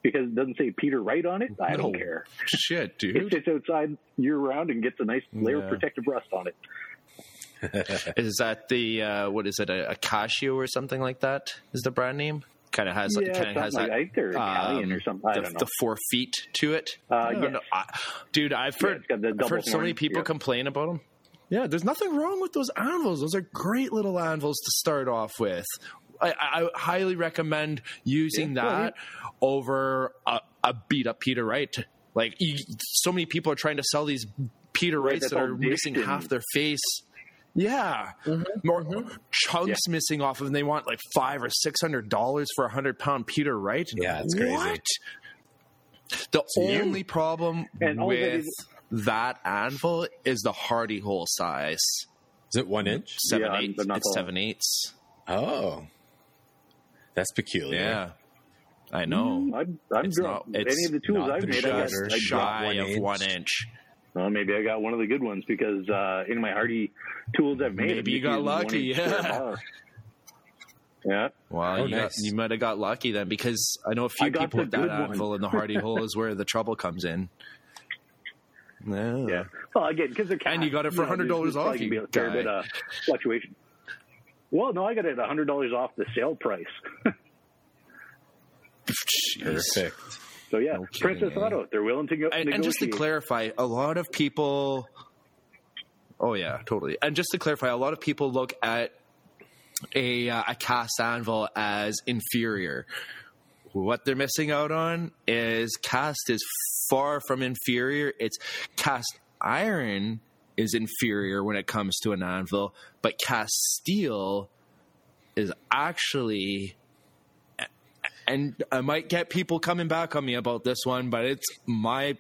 because it doesn't say Peter Wright on it. I no. don't care. Shit, dude, it sits outside year round and gets a nice layer yeah. of protective rust on it. Is that the uh what is it, a, a Casio or something like that is the brand name? Kind of has, yeah, like, kind of has like, that, I think they're Italian um, or something. I the, don't know. The four feet to it. Uh, yeah. no, I, dude, I've heard, yeah, I've heard so many people yeah. complain about them. Yeah, there's nothing wrong with those anvils. Those are great little anvils to start off with. I, I highly recommend using yeah, that yeah. over a, a beat up Peter Wright. Like, you, so many people are trying to sell these Peter Wrights right, that are missing distance. half their face. Yeah, mm-hmm. more mm-hmm. chunks yeah. missing off of them. They want like five or six hundred dollars for a hundred pound Peter Wright. Yeah, it's crazy. What? The it's only you. problem and with that, that anvil is the hardy hole size. Is it one inch? Seven yeah, eighths. It's seven eighths. Oh, that's peculiar. Yeah, I know. Mm, I'm, I'm it's not, it's any of the tools I've made, I guess, shy one of inch. one inch. Well, maybe I got one of the good ones, because uh, in my hardy tools I've made. Maybe you got lucky, yeah. Yeah. Wow, oh, you, nice. got, you might have got lucky then, because I know a few people with that anvil, and the hardy hole is where the trouble comes in. Yeah. yeah. Well, again, because they're cash. And you got it for one hundred dollars know, off. Like, you fair bit of fluctuation. Well, no, I got it one hundred dollars off the sale price. Perfect. So, yeah, no Princess Auto, they're willing to go. And, and just to clarify, a lot of people – oh, yeah, totally. And just to clarify, a lot of people look at a, uh, a cast anvil as inferior. What they're missing out on is cast is far from inferior. It's cast iron is inferior when it comes to an anvil, but cast steel is actually – and I might get people coming back on me about this one, but it's my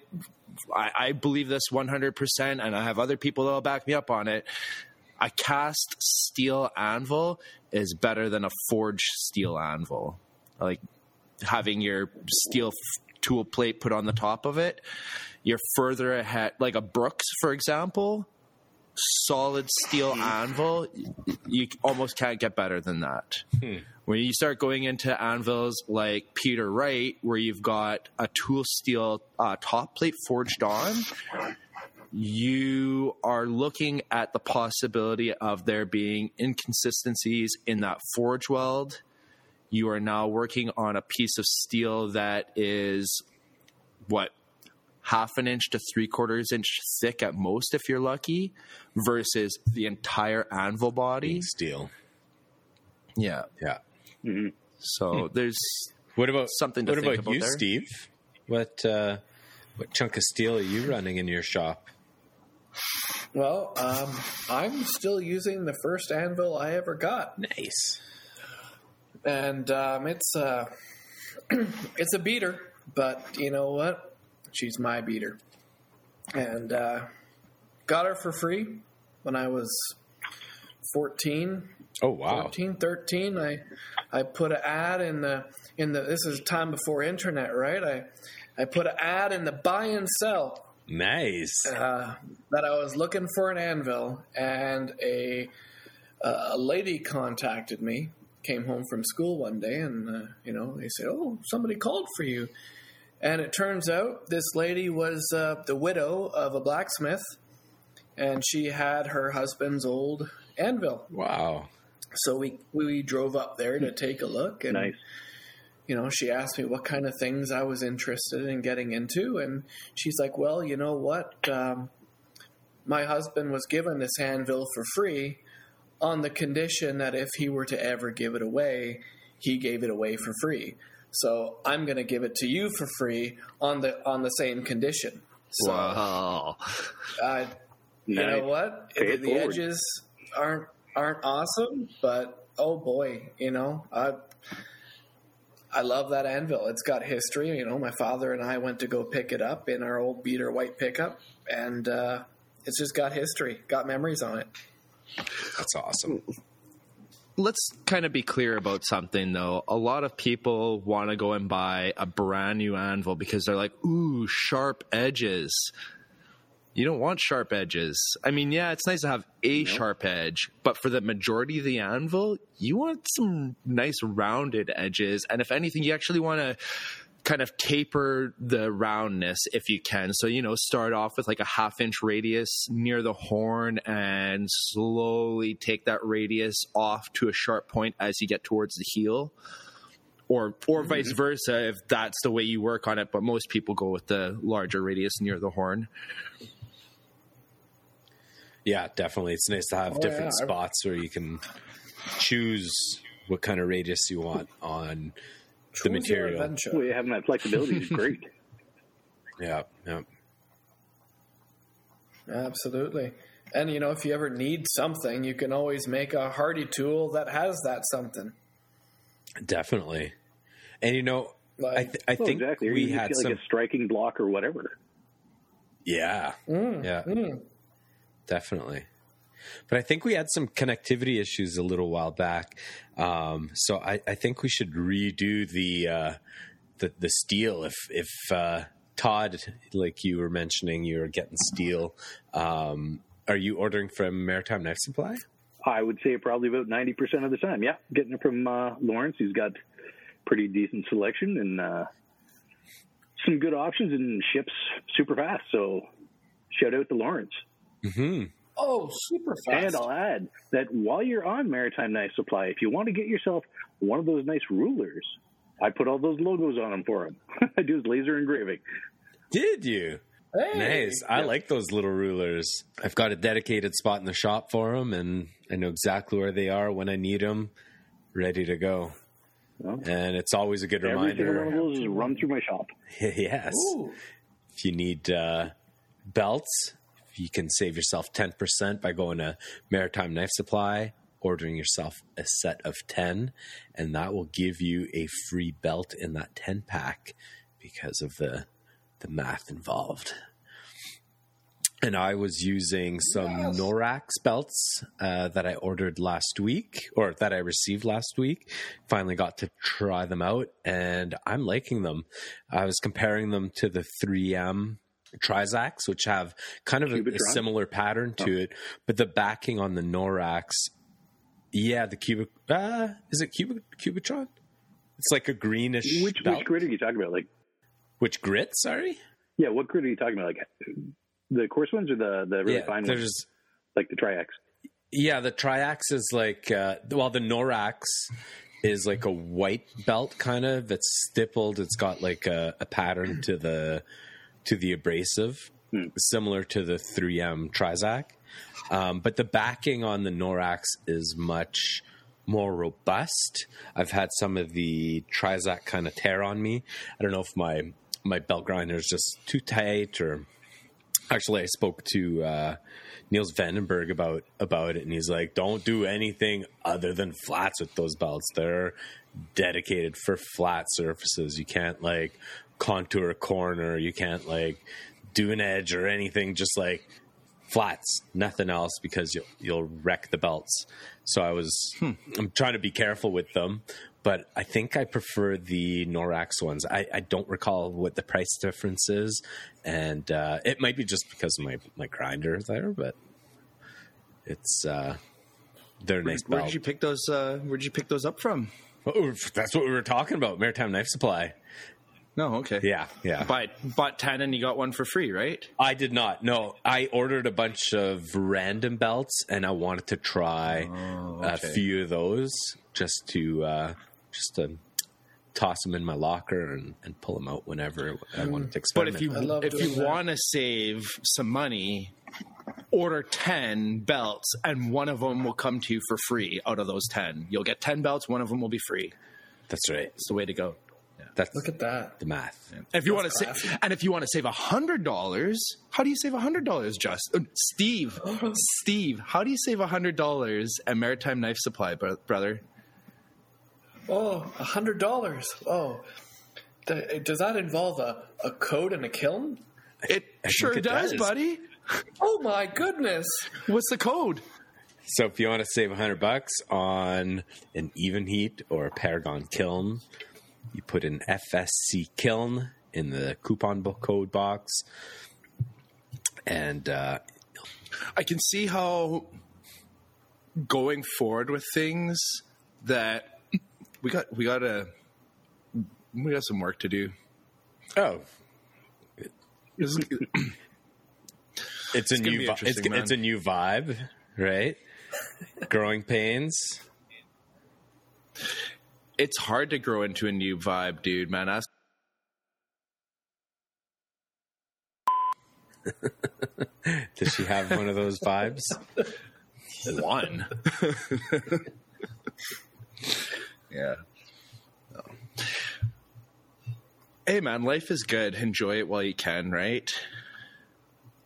I, I believe this one hundred percent, and I have other people that will back me up on it. A cast steel anvil is better than a forged steel anvil. Like having your steel f- tool plate put on the top of it, you're further ahead. Like a Brooks, for example, solid steel anvil, you almost can't get better than that. Hmm. When you start going into anvils like Peter Wright, where you've got a tool steel uh, top plate forged on, you are looking at the possibility of there being inconsistencies in that forge weld. You are now working on a piece of steel that is, what, half an inch to three-quarters inch thick at most, if you're lucky, versus the entire anvil body. Big steel. Yeah. Yeah. Mm-hmm. So hmm. there's what about, something to what think about, about you, there. Steve? What, uh, what chunk of steel are you running in your shop? Well, um, I'm still using the first anvil I ever got. Nice. And um, it's a it's a beater, but you know what? She's my beater, and uh, got her for free when I was fourteen. Oh wow, fourteen, thirteen I I put an ad in the in the. This is time before internet, right? I I put an ad in the buy and sell. Nice. Uh, that I was looking for an anvil, and a uh, a lady contacted me. Came home from school one day, and uh, you know, they said, "Oh, somebody called for you," and it turns out this lady was uh, the widow of a blacksmith, and she had her husband's old anvil. Wow! So we we drove up there to take a look, and nice. You know, she asked me what kind of things I was interested in getting into, and she's like, "Well, you know what? Um, my husband was given this anvil for free." On the condition that if he were to ever give it away, he gave it away for free. So I'm going to give it to you for free on the on the same condition. So, wow! Uh, you nice. Know what? The, the edges aren't aren't awesome, but oh boy, you know I I love that anvil. It's got history. You know, my father and I went to go pick it up in our old beater white pickup, and uh, it's just got history, got memories on it. That's awesome. Let's kind of be clear about something, though. A lot of people want to go and buy a brand new anvil because they're like, ooh, sharp edges. You don't want sharp edges. I mean, yeah, it's nice to have a you know? sharp edge, but for the majority of the anvil, you want some nice rounded edges. And if anything, you actually want to kind of taper the roundness if you can. So, you know, start off with like a half inch radius near the horn and slowly take that radius off to a sharp point as you get towards the heel, or, or mm-hmm. vice versa, if that's the way you work on it. But most people go with the larger radius near the horn. Yeah, definitely. It's nice to have oh, different yeah. spots where you can choose what kind of radius you want on the material. Well, having that flexibility is great. Yeah, yeah. Absolutely. And, you know, if you ever need something, you can always make a hardy tool that has that something. Definitely. And, you know, like, I, th- I well, think exactly. we had like some... a striking block or whatever. Yeah, mm, yeah. Mm. Definitely. But I think we had some connectivity issues a little while back, um, so I, I think we should redo the uh, the, the steel. If if uh, Todd, like you were mentioning, you were getting steel. Um, are you ordering from Maritime Knife Supply? I would say probably about ninety percent of the time. Yeah, getting it from uh, Lawrence, who's got pretty decent selection and uh, some good options, and ships super fast. So shout out to Lawrence. Mm-hmm. Oh, super fast. And I'll add that while you're on Maritime Knife Supply, if you want to get yourself one of those nice rulers, I put all those logos on them for them. I do his laser engraving. Did you? Hey. Nice. I yeah. like those little rulers. I've got a dedicated spot in the shop for them, and I know exactly where they are when I need them, ready to go. Well, and it's always a good every reminder. Every single one of those is run through my shop. Yes. Ooh. If you need uh, belts... you can save yourself ten percent by going to Maritime Knife Supply, ordering yourself a set of ten, and that will give you a free belt in that ten pack because of the the math involved. And I was using some yes. Norax belts uh, that I ordered last week, or that I received last week. Finally got to try them out, and I'm liking them. I was comparing them to the three M Trizacts, which have kind of a, a similar pattern to oh. it, but the backing on the Norax, yeah, the cubic uh, is it cubic Cubitron? It's like a greenish. Which, which grit are you talking about? Like which grit? Sorry. Yeah, what grit are you talking about? Like The coarse ones or the, the really yeah, fine ones? Just, like the Triax? Yeah, the Triax is like, uh, well, the Norax is like a white belt kind of. It's stippled. It's got like a, a pattern to the to the abrasive, hmm. similar to the three M Trizact. Um, but the backing on the Norax is much more robust. I've had some of the Trizact kind of tear on me. I don't know if my, my belt grinder is just too tight or... Actually, I spoke to uh, Niels Vandenberg about about it, and he's like, don't do anything other than flats with those belts. They're dedicated for flat surfaces. You can't, like, contour a corner. You can't, like, do an edge or anything. Just, like, flats, nothing else, because you'll, you'll wreck the belts. So I was hmm. – I'm trying to be careful with them, but I think I prefer the Norax ones. I, I don't recall what the price difference is, and uh, it might be just because of my, my grinder there, but it's uh, they're nice. Where, where did you pick those? Uh, where did you pick those up from? Oh, that's what we were talking about. Maritime Knife Supply. No, okay. Yeah, yeah. But bought ten and you got one for free, right? I did not. No, I ordered a bunch of random belts, and I wanted to try oh, okay. a few of those just to. Uh, just to toss them in my locker and, and pull them out whenever I want to experiment. But if you if you want to save some money, order ten belts and one of them will come to you for free out of those ten. You'll get ten belts, one of them will be free. That's right. It's the way to go. Yeah. That's Look at that. The math. Yeah. If you want to save, and if you want to save one hundred dollars, how do you save one hundred dollars, Justin? Steve, Steve, how do you save one hundred dollars at Maritime Knife Supply, brother? Oh, one hundred dollars. Oh, Th- does that involve a, a code and a kiln? It I sure it does, does, buddy. Oh, my goodness. What's the code? So if you want to save one hundred bucks on an Evenheat or a Paragon kiln, you put an F S C kiln in the coupon code box. And uh, I can see how going forward with things that... We got we got a we got some work to do. Oh, it's, it's a new vi- it's, it's a new vibe, right? Growing pains. It's hard to grow into a new vibe, dude. Man, I. Does she have one of those vibes? One. Yeah. No. Hey, man, life is good. Enjoy it while you can, right?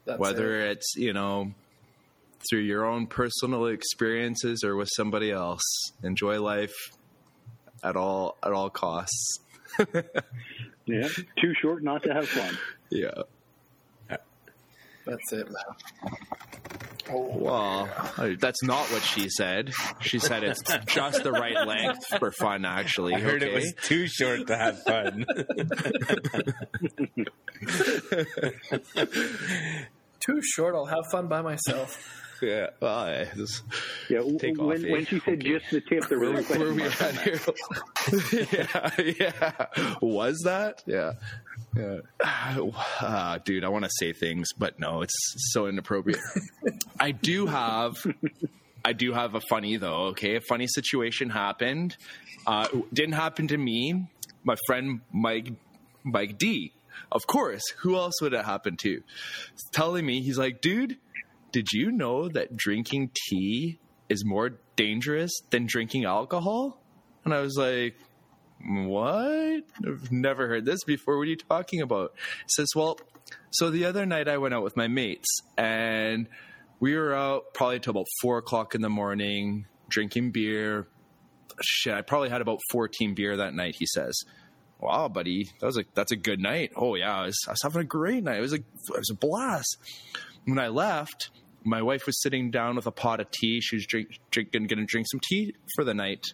That's Whether it. it's, you know, through your own personal experiences or with somebody else, enjoy life at all at all costs. Yeah. Too short not to have fun. Yeah. That's it, man. Oh, well, that's not what she said. She said it's just the right length for fun, actually. I heard okay. It was too short to have fun. Too short, I'll have fun by myself. Yeah. Well, I just yeah take when, off, when eh? she said okay. just the tip, the real question. Where we at here? yeah, yeah. Was that? Yeah. Yeah. Uh, dude, I want to say things, but no, it's so inappropriate. I do have, I do have a funny though. Okay, a funny situation happened. Uh, it didn't happen to me. My friend Mike, Mike D. Of course. Who else would it happen to? He's telling me, he's like, dude, did you know that drinking tea is more dangerous than drinking alcohol? And I was like, what? I've never heard this before. What are you talking about? He says, well, so the other night I went out with my mates and we were out probably till about four o'clock in the morning drinking beer. Shit, I probably had about fourteen beer that night, he says. Wow, buddy, that was a, that's a good night. Oh, yeah, I was, I was having a great night. It was a, it was a blast. When I left, my wife was sitting down with a pot of tea. She was drink, drink, going to drink some tea for the night.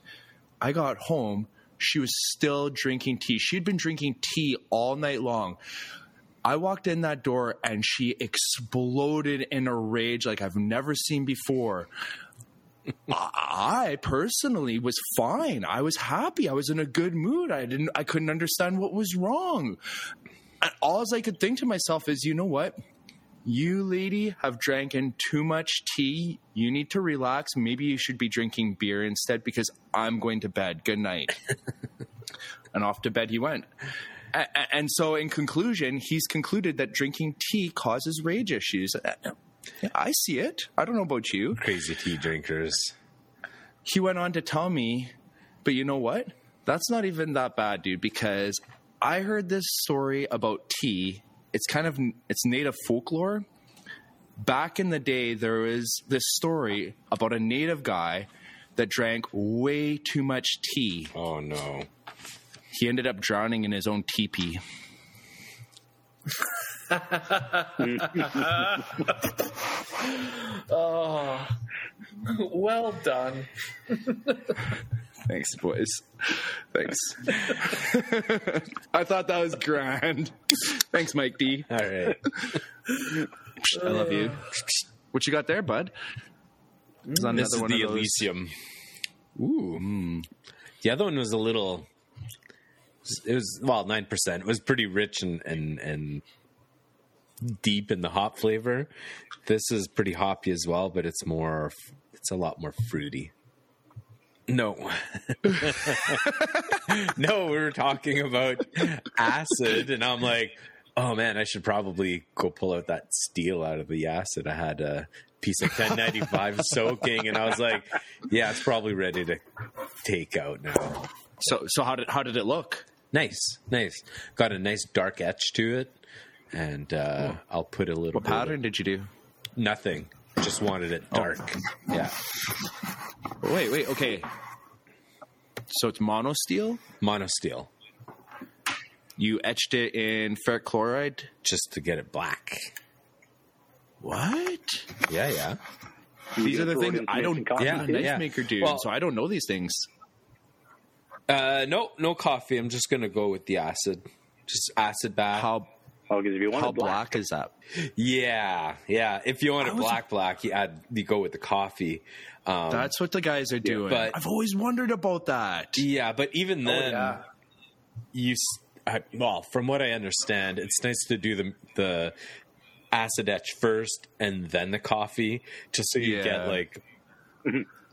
I got home. She was still drinking tea. She'd been drinking tea all night long. I walked in that door, and she exploded in a rage like I've never seen before. I personally was fine. I was happy. I was in a good mood. I didn't. I couldn't understand what was wrong. And all I could think to myself is, you know what? you lady have drank in too much tea. You need to relax. Maybe you should be drinking beer instead because I'm going to bed. Good night. And off to bed he went. And so in conclusion, he's concluded that drinking tea causes rage issues. I see it. I don't know about you. Crazy tea drinkers. He went on to tell me, but you know what? That's not even that bad, dude, because I heard this story about tea. It's kind of, it's native folklore. Back in the day, there was this story about a native guy that drank way too much tea. Oh, no. He ended up drowning in his own teepee. Oh, well done. Thanks, boys. Thanks. I thought that was grand. Thanks, Mike D. All right. I love you. What you got there, bud? This another is one the of Elysium. Ooh. Mm. The other one was a little... It was, well, nine percent. It was pretty rich and, and, and deep in the hop flavor. This is pretty hoppy as well, but it's more... It's a lot more fruity. No. No, we were talking about acid, and I'm like, oh, man, I should probably go pull out that steel out of the acid. I had a piece of ten ninety-five soaking, and I was like, yeah, it's probably ready to take out now. So so how did how did it look? Nice, nice. Got a nice dark etch to it, and uh, oh. I'll put a little... What pattern did you do? Nothing. Just wanted it dark. Oh. Yeah. Wait, wait, okay. So it's mono steel? Mono steel. You etched it in ferric chloride? Just to get it black. What? Yeah, yeah. You these are the things I don't... Yeah, I'm a knife yeah. maker dude, well, so I don't know these things. Uh, no, no coffee. I'm just going to go with the acid. Just acid bath. How... Oh, because if you want How a black, black is that? Yeah, yeah. If you want a black, black, you add, you go with the coffee. Um, that's what the guys are doing. But, I've always wondered about that. Yeah, but even then, oh, yeah. you I, well, from what I understand, it's nice to do the the acid etch first and then the coffee, just so you yeah. get like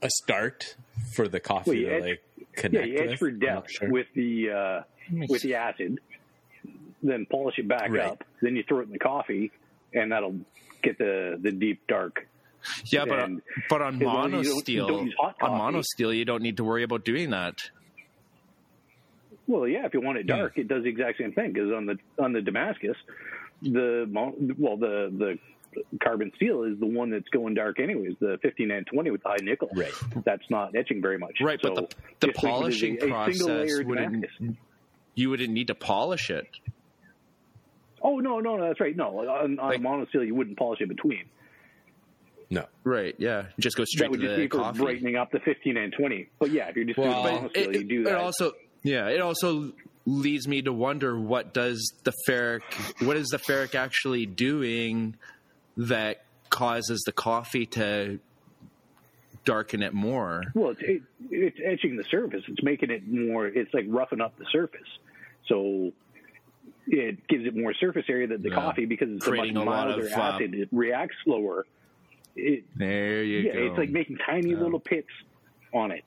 a start for the coffee well, you to etch, like connect. Yeah, you etch for depth sure. with the uh, with the acid. Then polish it back right. up. Then you throw it in the coffee, and that'll get the, the deep dark. Yeah, but and, uh, but on mono steel, on mono steel, you don't need to worry about doing that. Well, yeah, if you want it dark, yeah. it does the exact same thing. Because on the on the Damascus, the well the the carbon steel is the one that's going dark anyways. The fifteen and twenty with the high nickel, right? That's not etching very much, right? So but the, the polishing a, a process wouldn't. You wouldn't need to polish it. Oh, no, no, no, that's right. No, on, on like, a mono steel, you wouldn't polish in between. No. Right, yeah. You just go straight to the coffee. That would just equal coffee. Brightening up the fifteen and twenty. But yeah, if you're just well, doing mono steel, it, you do that. It also, yeah, it also leads me to wonder what does the ferric, what is the ferric actually doing that causes the coffee to darken it more? Well, it's, it, it's etching the surface. It's making it more, it's like roughing up the surface. So... It gives it more surface area than the yeah. coffee because it's creating a much milder a lot of, acid. Um, it reacts slower. It, there you yeah, go. It's like making tiny um, little pits on it.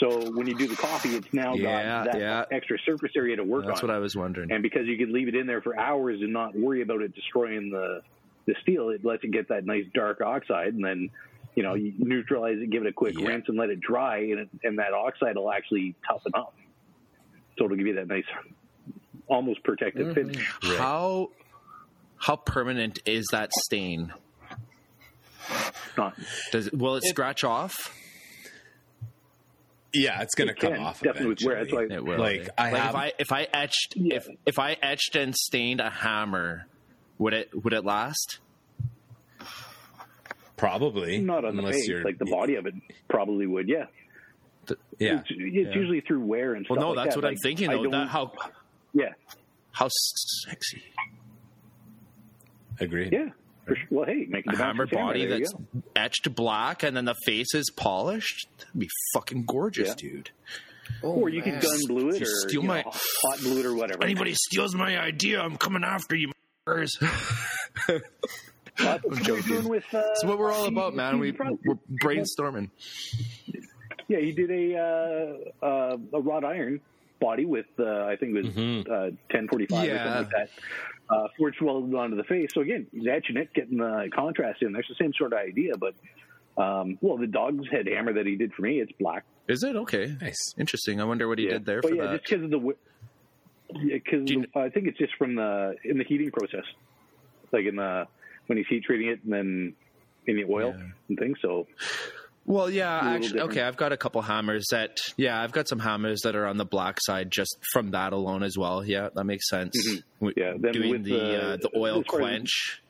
So when you do the coffee, it's now yeah, got that yeah. extra surface area to work That's on. That's what I was wondering. And because you could leave it in there for hours and not worry about it destroying the, the steel, it lets it get that nice dark oxide. And then, you know, you neutralize it, give it a quick yeah. rinse and let it dry. And, it, and that oxide will actually toughen up. So it'll give you that nice... almost protective finish. Mm-hmm. Right. How how permanent is that stain? Not. Does it, will it, it scratch off? Yeah, it's going it to come can. off definitely. Wear, that's like, it will. Like, I like have, if I if I etched yeah. if if I etched and stained a hammer, would it would it last? Probably. Not on the face. Like the body of it probably would. Yeah. The, yeah. It's, it's yeah. usually through wear and stuff. Well, no, like that's that. what like, I'm thinking. Though that how. Yeah. How sexy. Agreed. Yeah. For sure. Well, hey, make it a hammer body that's etched black and then the face is polished. That'd be fucking gorgeous, yeah. dude. Oh, or you man. could gun blue it or steal my, know, hot blue it or whatever. Anybody steals my idea, I'm coming after you. What, what are you doing with? Uh, it's what we're all about, man. We, we're brainstorming. Yeah, he did a uh, uh, a wrought iron body with uh, I think it was mm-hmm. uh, ten forty-five yeah. or something like that. Uh, forged welded onto the face. So again, etching it, getting the contrast in. That's the same sort of idea, but um, well, the dog's head hammer that he did for me, it's black. Is it okay? Nice, interesting. I wonder what he yeah. did there but for yeah, that. Just because of the, because yeah, uh, I think it's just from the in the heating process, like in the when he's heat treating it and then in the oil yeah. and things. So. Well, yeah, actually, okay, I've got a couple hammers that, yeah, I've got some hammers that are on the black side just from that alone as well. Yeah, that makes sense. Mm-hmm. Yeah, then doing with the uh, uh, the oil quench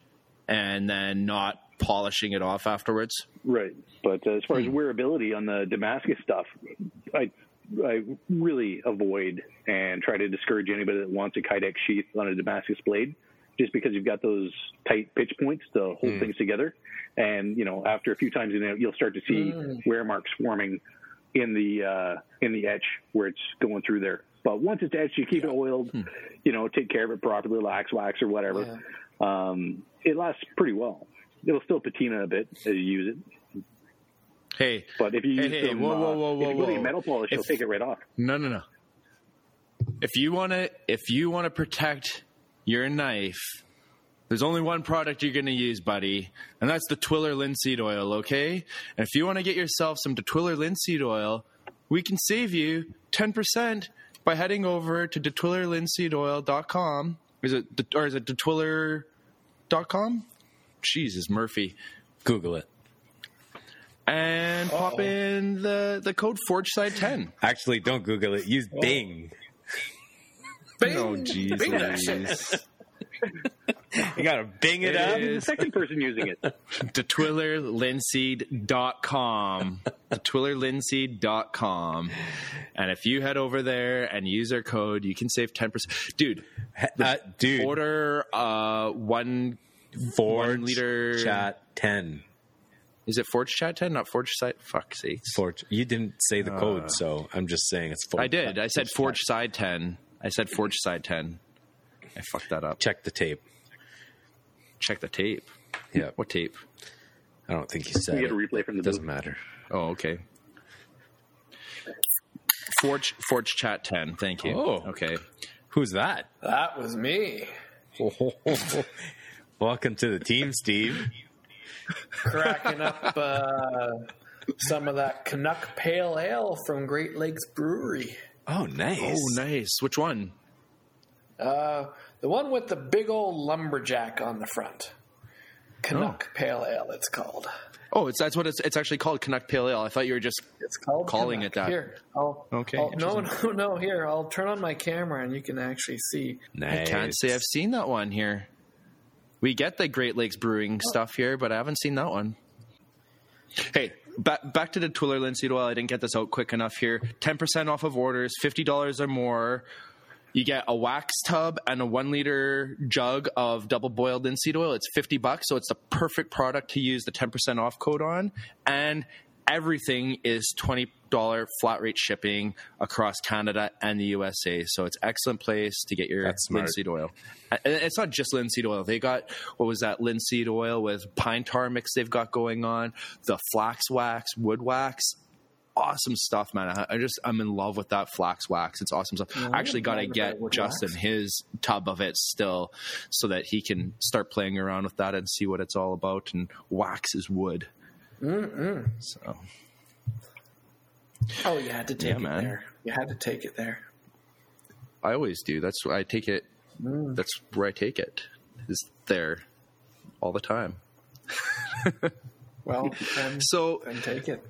as, and then not polishing it off afterwards. Right, but uh, as far hmm. as wearability on the Damascus stuff, I I really avoid and try to discourage anybody that wants a Kydex sheath on a Damascus blade. Just because you've got those tight pitch points to hold mm. things together. And, you know, after a few times, in it, you'll start to see mm. wear marks forming in the uh, in the etch where it's going through there. But once it's etched, you keep yeah. it oiled, mm. you know, take care of it properly, lax wax or whatever. Yeah. Um, it lasts pretty well. It'll still patina a bit as you use it. Hey. But if you use hey, hey, some, whoa, whoa, whoa, whoa, uh, if you go to a metal polish, if, it'll take it right off. No, no, no. If you want to, if you want to protect... your knife. There's only one product you're going to use, buddy, and that's the de Twiller linseed oil, okay? And if you want to get yourself some de Twiller linseed oil, we can save you ten percent by heading over to de twiller linseed oil dot com. Is it or is it de twiller dot com? Jesus, Murphy, Google it. And Uh-oh. pop in the the code Forge Side ten. Actually, don't Google it. Use oh. Bing. Bing. Oh, jeez. Bing that. You got to bing it, it up. Is. The second person using it. de twiller linseed dot com. de twiller linseed dot com. And if you head over there and use our code, you can save ten percent. Dude, uh, dude. order uh, one, one liter. Chat ten. Is it Forge Chat ten, not Forge Side? Fuck sakes. Forge. You didn't say the uh, code, so I'm just saying it's Forge. I did. I said Forge Side ten. I said Forge Side ten. I fucked that up. Check the tape. Check the tape? Yeah. What tape? I don't think you said. You get a replay from the doesn't booth. Matter. Oh, okay. Forge Forge Chat ten. Thank you. Oh. Okay. Who's that? That was me. Welcome to the team, Steve. Cracking up uh, some of that Canuck Pale Ale from Great Lakes Brewery. Oh, nice. Oh, nice. Which one? Uh, the one with the big old lumberjack on the front. Canuck oh. Pale Ale, it's called. Oh, it's that's what it's it's actually called, Canuck Pale Ale. I thought you were just it's called calling Canuck. It that. Here, I'll, okay. I'll, no, no, no, here. I'll turn on my camera and you can actually see. Nice. I can't say I've seen that one here. We get the Great Lakes Brewing oh. stuff here, but I haven't seen that one. Hey. Back, back to the Twiller linseed oil. I didn't get this out quick enough here. ten percent off of orders, fifty dollars or more. You get a wax tub and a one liter jug of double boiled linseed oil. It's fifty bucks, so it's the perfect product to use the ten percent off code on. And everything is twenty dollars flat rate shipping across Canada and the U S A. So it's an excellent place to get your linseed oil. And it's not just linseed oil. They got, what was that, linseed oil with pine tar mix they've got going on, the flax wax, wood wax. Awesome stuff, man. I just, I'm in love with that flax wax. It's awesome stuff. Yeah, I actually got to get Justin wax. His tub of it still so that he can start playing around with that and see what it's all about. And wax is wood. Mm-mm. So, oh, you had to take yeah, it man. There. You had to take it there. I always do. That's where I take it. Mm. That's where I take it. Is there all the time. Well, then, so then take it.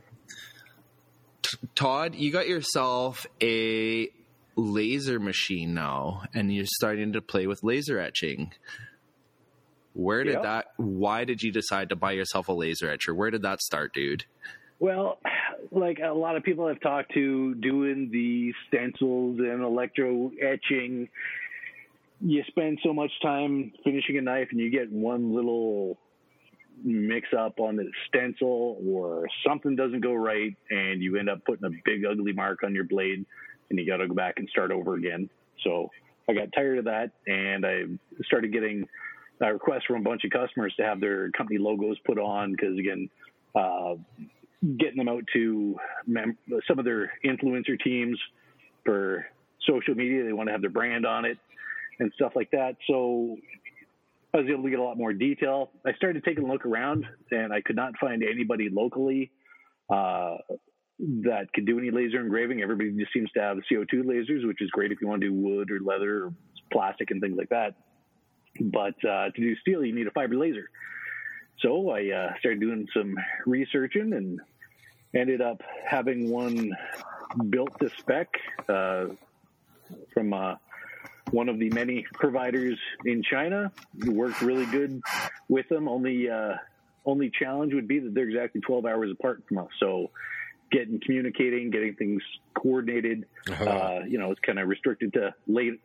T- Todd, you got yourself a laser machine now, and you're starting to play with laser etching. Where did yep. that, why did you decide to buy yourself a laser etcher? Where did that start, dude? Well, like a lot of people I've talked to doing the stencils and electro etching, you spend so much time finishing a knife and you get one little mix up on the stencil or something doesn't go right and you end up putting a big ugly mark on your blade and you got to go back and start over again. So I got tired of that and I started getting a request from a bunch of customers to have their company logos put on, because again, uh, getting them out to mem- some of their influencer teams for social media, they want to have their brand on it and stuff like that. So I was able to get a lot more detail. I started taking a look around, and I could not find anybody locally uh, that could do any laser engraving. Everybody just seems to have C O two lasers, which is great if you want to do wood or leather or plastic and things like that. But uh, to do steel, you need a fiber laser. So I uh, started doing some researching and ended up having one built to spec uh, from uh, one of the many providers in China. It worked really good with them. Only uh, only challenge would be that they're exactly twelve hours apart from us. So getting communicating, getting things coordinated, uh-huh. uh, you know, it's kind of restricted to late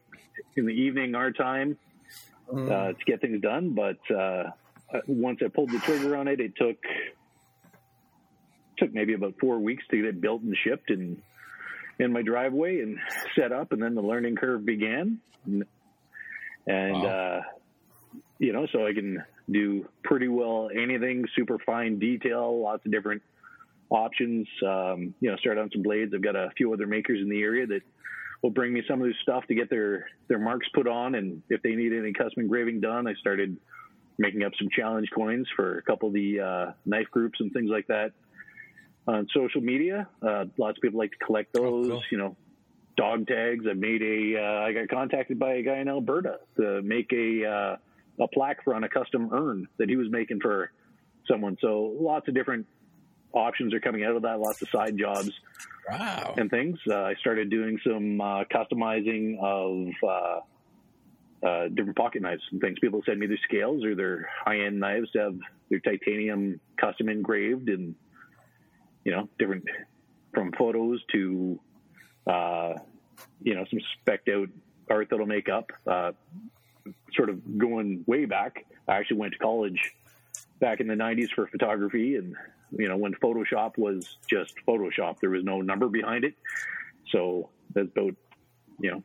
in the evening, our time, uh, mm. to get things done. But uh, once I pulled the trigger on it, it took took maybe about four weeks to get it built and shipped and in my driveway and set up. And then the learning curve began. And, wow. uh, you know, so I can do pretty well anything, super fine detail, lots of different options. Um, you know, start on some blades. I've got a few other makers in the area that will bring me some of this stuff to get their, their marks put on. And if they need any custom engraving done, I started making up some challenge coins for a couple of the uh, knife groups and things like that. On social media, uh, lots of people like to collect those, oh, cool. you know, dog tags. I made a, uh, I got contacted by a guy in Alberta to make a, uh, a plaque for on a custom urn that he was making for someone. So lots of different options are coming out of that, lots of side jobs wow. and things. Uh, I started doing some uh, customizing of uh, uh, different pocket knives and things. People send me their scales or their high-end knives to have their titanium custom engraved and, you know, different from photos to, uh, you know, some specked out art that'll make up, uh, sort of going way back. I actually went to college back in the nineties for photography, and, you know, when Photoshop was just Photoshop, there was no number behind it. So that's about, you know,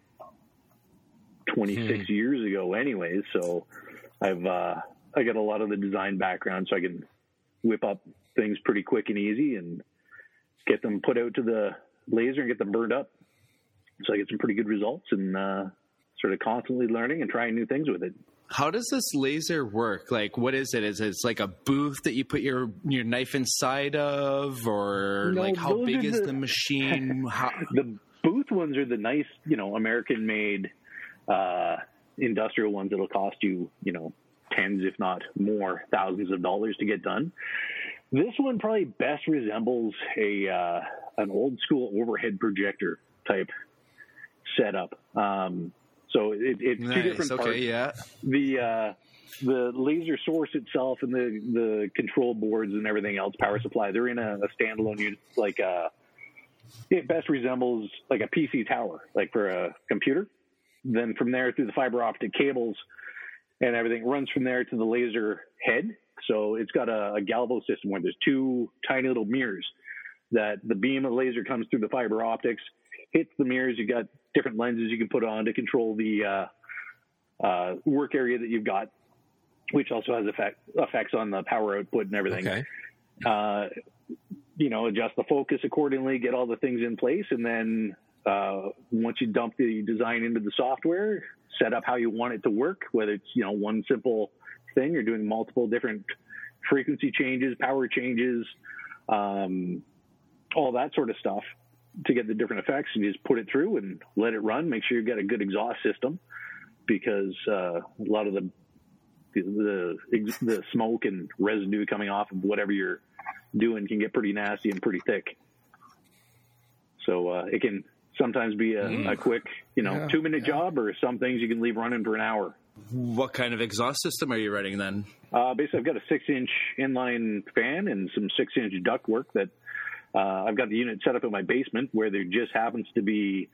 twenty-six hmm. years ago anyways. So I've, uh, I got a lot of the design background, so I can whip up things pretty quick and easy and get them put out to the laser and get them burned up. So I get some pretty good results and uh, sort of constantly learning and trying new things with it. How does this laser work? Like, what is it? Is it like a booth that you put your, your knife inside of, or no, like how big the, is the machine? How... The booth ones are the nice, you know, American made uh, industrial ones that'll cost you, you know, tens, if not more, thousands of dollars to get done. This one probably best resembles a uh, an old school overhead projector type setup. Um, so it, it's nice. Two different okay, parts. Yeah. The uh, the laser source itself and the, the control boards and everything else, power supply, they're in a, a standalone unit. Like a, it best resembles like a P C tower, like for a computer. Then from there through the fiber optic cables and everything runs from there to the laser head. So it's got a, a galvo system where there's two tiny little mirrors that the beam of the laser comes through the fiber optics, hits the mirrors. You got different lenses you can put on to control the uh, uh, work area that you've got, which also has effect, effects on the power output and everything. Okay. Uh, you know, adjust the focus accordingly, get all the things in place. And then uh, once you dump the design into the software, set up how you want it to work, whether it's, you know, one simple thing or doing multiple different frequency changes, power changes, um, all that sort of stuff to get the different effects, and you just put it through and let it run. Make sure you've got a good exhaust system, because uh, a lot of the, the the smoke and residue coming off of whatever you're doing can get pretty nasty and pretty thick. So uh, it can sometimes be a, mm. a quick, you know, yeah, two minute yeah. job, or some things you can leave running for an hour. What kind of exhaust system are you running then? Uh, basically, I've got a six-inch inline fan and some six-inch ductwork that uh, I've got the unit set up in my basement, where there just happens to be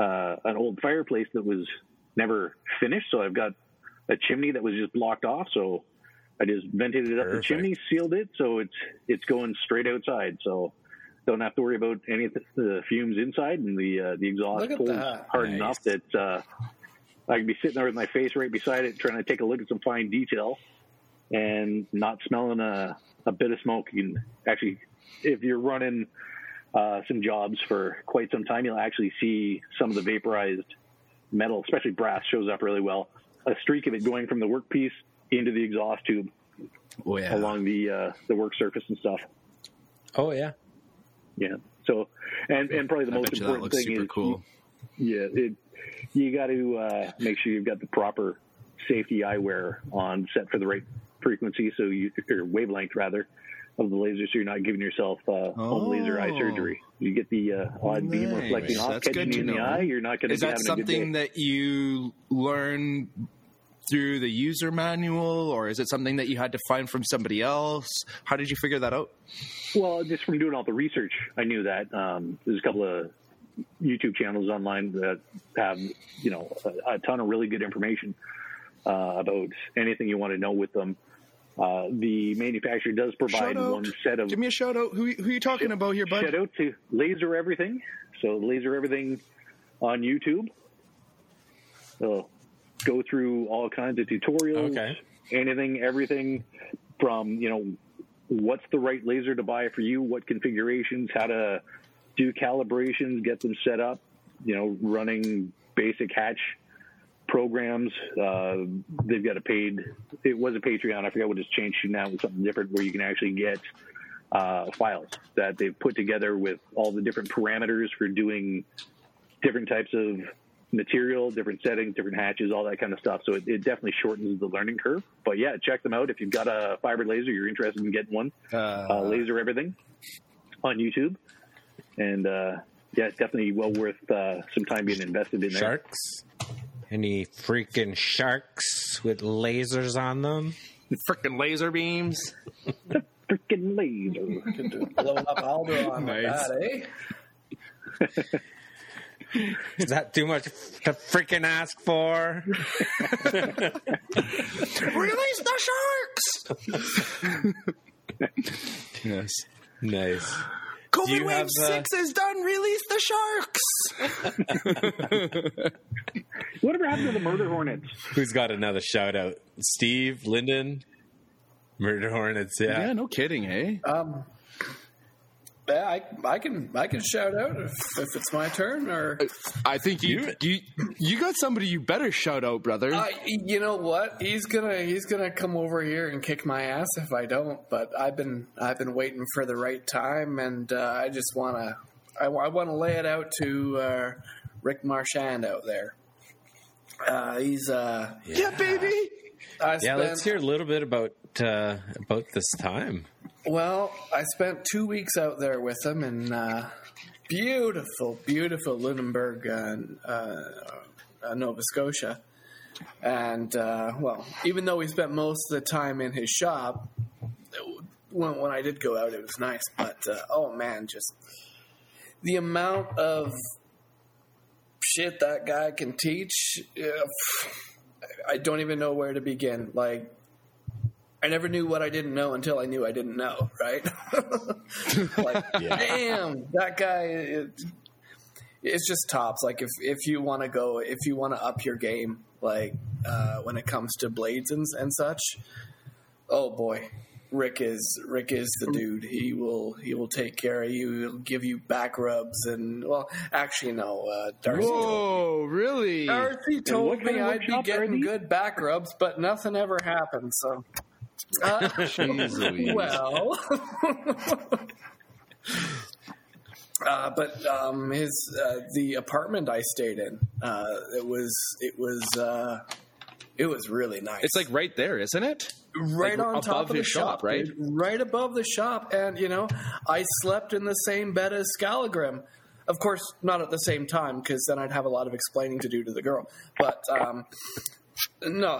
uh, an old fireplace that was never finished. So I've got a chimney that was just blocked off. So I just vented it up Perfect. the chimney, sealed it, so it's it's going straight outside. So don't have to worry about any of the fumes inside, and the uh, the exhaust pulls hard nice. enough that. Uh, I could be sitting there with my face right beside it trying to take a look at some fine detail and not smelling a, a bit of smoke. You can actually, if you're running uh, some jobs for quite some time, you'll actually see some of the vaporized metal, especially brass, shows up really well. A streak of it going from the workpiece into the exhaust tube. Oh, yeah. Along the uh, the work surface and stuff. Oh, yeah. Yeah. So, and, and probably the I most important thing is, cool. yeah, it, you got to uh, make sure you've got the proper safety eyewear on, set for the right frequency, so you, or wavelength rather, of the laser, so you're not giving yourself uh, oh. home laser eye surgery. You get the uh, odd nice. beam reflecting off, That's catching you in know. the eye. You're not going to. Is be that having something a good day. That you learn through the user manual, or is it something that you had to find from somebody else? How did you figure that out? Well, just from doing all the research, I knew that. Um, there's a couple of YouTube channels online that have, you know, a, a ton of really good information uh, about anything you want to know with them. Uh, the manufacturer does provide one set of... Give me a shout-out. Who, who are you talking sh- about here, bud? Shout-out to Laser Everything. So Laser Everything on YouTube. So go through all kinds of tutorials, okay. anything, everything from, you know, what's the right laser to buy for you, what configurations, how to do calibrations, get them set up, you know, running basic hatch programs. Uh, they've got a paid, it was a Patreon. I forgot what it's changed to now with something different, where you can actually get uh, files that they've put together with all the different parameters for doing different types of material, different settings, different hatches, all that kind of stuff. So it, it definitely shortens the learning curve. But yeah, check them out. If you've got a fiber laser, you're interested in getting one, uh, uh, Laser Everything on YouTube. And uh, yeah, it's definitely well worth uh, some time being invested in there. Sharks? Any freaking sharks with lasers on them? The freaking laser beams? The freaking laser. Blowing up Alderaan nice. Like that, eh? Is that too much to freaking ask for? Release the sharks! Yes. Nice. COVID wave six a... is done. Release the sharks! Whatever happened to the murder hornets? Who's got another shout out? Steve, Lyndon, murder hornets. Yeah. Yeah. No kidding, eh? Um. Yeah, I, I can I can shout out if, if it's my turn, or I think you you you got somebody you better shout out, brother. Uh, you know what? He's gonna he's gonna come over here and kick my ass if I don't. But I've been I've been waiting for the right time, and uh, I just wanna I, I wanna lay it out to uh, Rick Marchand out there. Uh, he's uh, yeah. yeah, baby. I yeah, spent, let's hear a little bit about uh, about this time. Well, I spent two weeks out there with him in uh, beautiful, beautiful Lunenburg, uh, uh, Nova Scotia. And, uh, well, even though we spent most of the time in his shop, when, when I did go out, it was nice. But, uh, oh, man, just the amount of shit that guy can teach, uh, I don't even know where to begin. Like, I never knew what I didn't know until I knew I didn't know, right? Like, yeah. Damn, that guy, it, it's just tops. Like, if, if you want to go, if you want to up your game, like, uh, when it comes to blades and, and such, oh boy, Rick is, Rick is the dude. He will, he will take care of you. He'll give you back rubs and, well, actually, no, uh, Darcy. Whoa, really? Darcy told me I'd be getting good back rubs, but nothing ever happened, so. Uh, well, uh, but um, his uh, the apartment I stayed in uh, it was it was uh, it was really nice. It's like right there, isn't it? Right like on top of the shop, shop, right? Right above the shop, and you know, I slept in the same bed as Scalagrim. Of course, not at the same time, because then I'd have a lot of explaining to do to the girl. But. Um, No,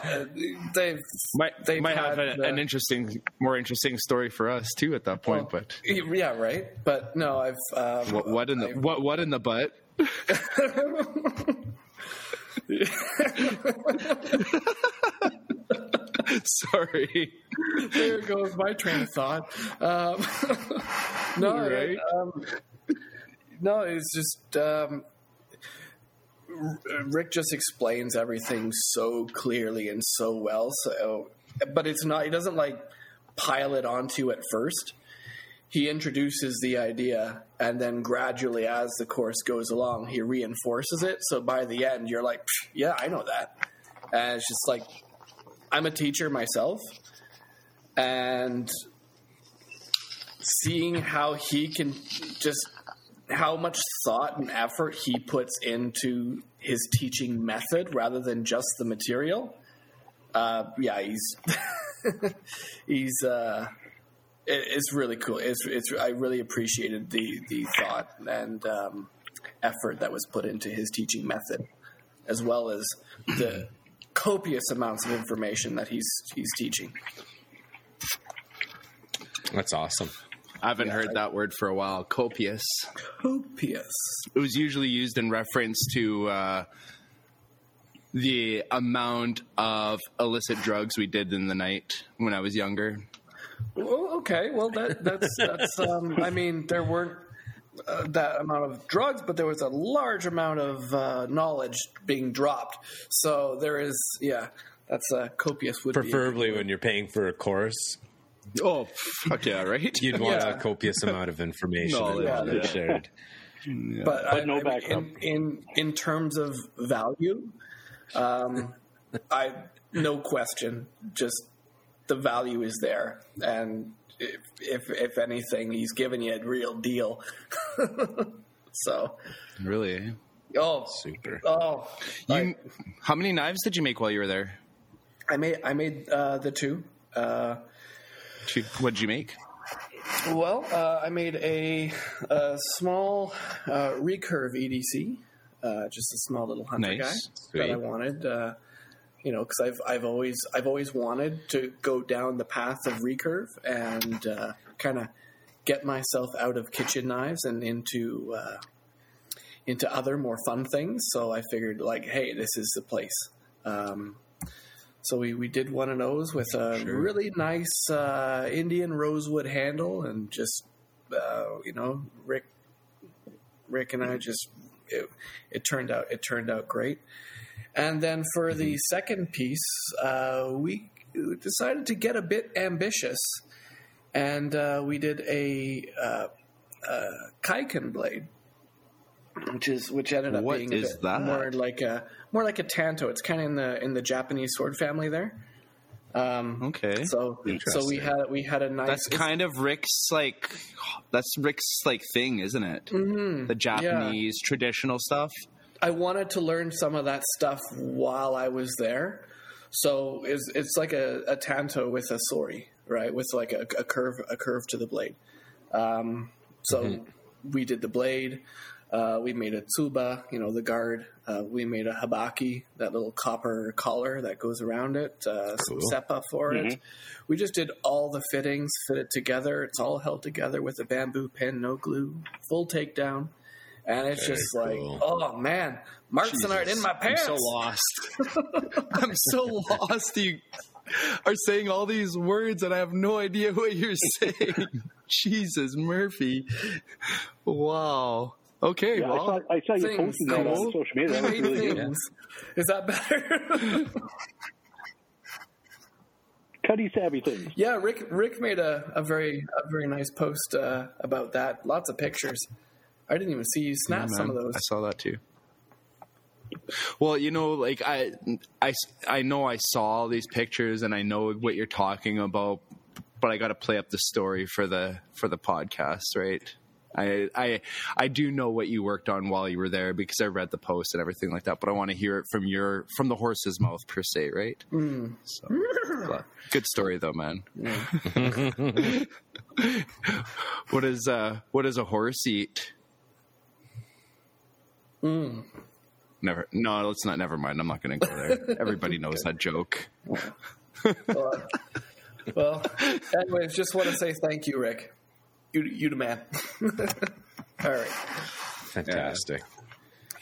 they've might they might have a, the, an interesting, more interesting story for us too at that point. Well, but yeah, right. But no, I've um, what, what in the I've, what what in the butt? Sorry, there goes my train of thought. Um, no, right? um, no, it's just. Um, Rick just explains everything so clearly and so well. So, but it's not, he doesn't like pile it onto at first. He introduces the idea, and then gradually, as the course goes along, he reinforces it. So by the end, you're like, yeah, I know that. And it's just like, I'm a teacher myself, and seeing how he can just, how much thought and effort he puts into his teaching method rather than just the material. Uh, yeah, he's, he's, uh, it, it's really cool. It's, it's, I really appreciated the, the thought and, um, effort that was put into his teaching method, as well as the copious amounts of information that he's, he's teaching. That's awesome. I haven't yeah, heard I, that word for a while. Copious. Copious. It was usually used in reference to uh, the amount of illicit drugs we did in the night when I was younger. Well, okay. Well, that, that's, that's um, I mean, there weren't uh, that amount of drugs, but there was a large amount of uh, knowledge being dropped. So there is, yeah, that's uh, copious. Would Preferably be when you're paying for a course. Oh, fuck yeah, right? You'd want yeah. a copious amount of information no, yeah, yeah. shared. Yeah. But, but I, no background. In, in, in terms of value, um, I no question, just the value is there. And if if, if anything, he's giving you a real deal. So really? Oh. Super. Oh. You, I, how many knives did you make while you were there? I made, I made uh, the two. Uh What did you make? Well, uh, I made a, a small uh, recurve E D C, uh, just a small little hunter nice. guy that I wanted. Uh, you know, because I've I've always I've always wanted to go down the path of recurve and uh, kind of get myself out of kitchen knives and into uh, into other more fun things. So I figured, like, hey, this is the place. Um, So we, we did one of those with a sure. really nice uh, Indian rosewood handle, and just uh, you know, Rick Rick and I just it, it turned out it turned out great. And then for mm-hmm. the second piece, uh, we decided to get a bit ambitious, and uh, we did a, uh, a Kaiken blade, which is which ended up what being a bit more like a. More like a tanto. It's kind of in the in the Japanese sword family there. Um, okay. So so we had we had a nice. That's kind of Rick's like. That's Rick's like thing, isn't it? Mm-hmm. The Japanese yeah. traditional stuff. I wanted to learn some of that stuff while I was there. So it's it's like a, a tanto with a sori, right? With like a, a curve a curve to the blade. Um, so mm-hmm. we did the blade. Uh, we made a tsuba, you know, the guard. Uh, we made a habaki, that little copper collar that goes around it, uh, cool. some seppa for mm-hmm. it. We just did all the fittings, fit it together. It's all held together with a bamboo pin, no glue, full takedown. And it's Very just cool. like, oh, man, marks Jesus. and art in my pants. I'm so lost. I'm so lost. You are saying all these words, and I have no idea what you're saying. Jesus, Murphy. Wow. Okay, yeah, well, I saw, I saw you posting that on social media. That was really good. Is that better? Cuddy savvy things. Yeah, Rick. Rick made a, a very a very nice post uh, about that. Lots of pictures. I didn't even see you snap yeah, some of those. I saw that too. Well, you know, like I, I, I know I saw all these pictures, and I know what you're talking about, but I got to play up the story for the for the podcast, right? I, I I do know what you worked on while you were there because I read the post and everything like that, but I want to hear it from your from the horse's mouth per se, right? Mm. So, but good story though, man. Yeah. What is uh what does a horse eat? Mm. Never. No, let's not. Never mind. I'm not going to go there. Everybody knows that joke. Well, well, anyways, just want to say thank you, Rick. You, you the man. All right. Fantastic.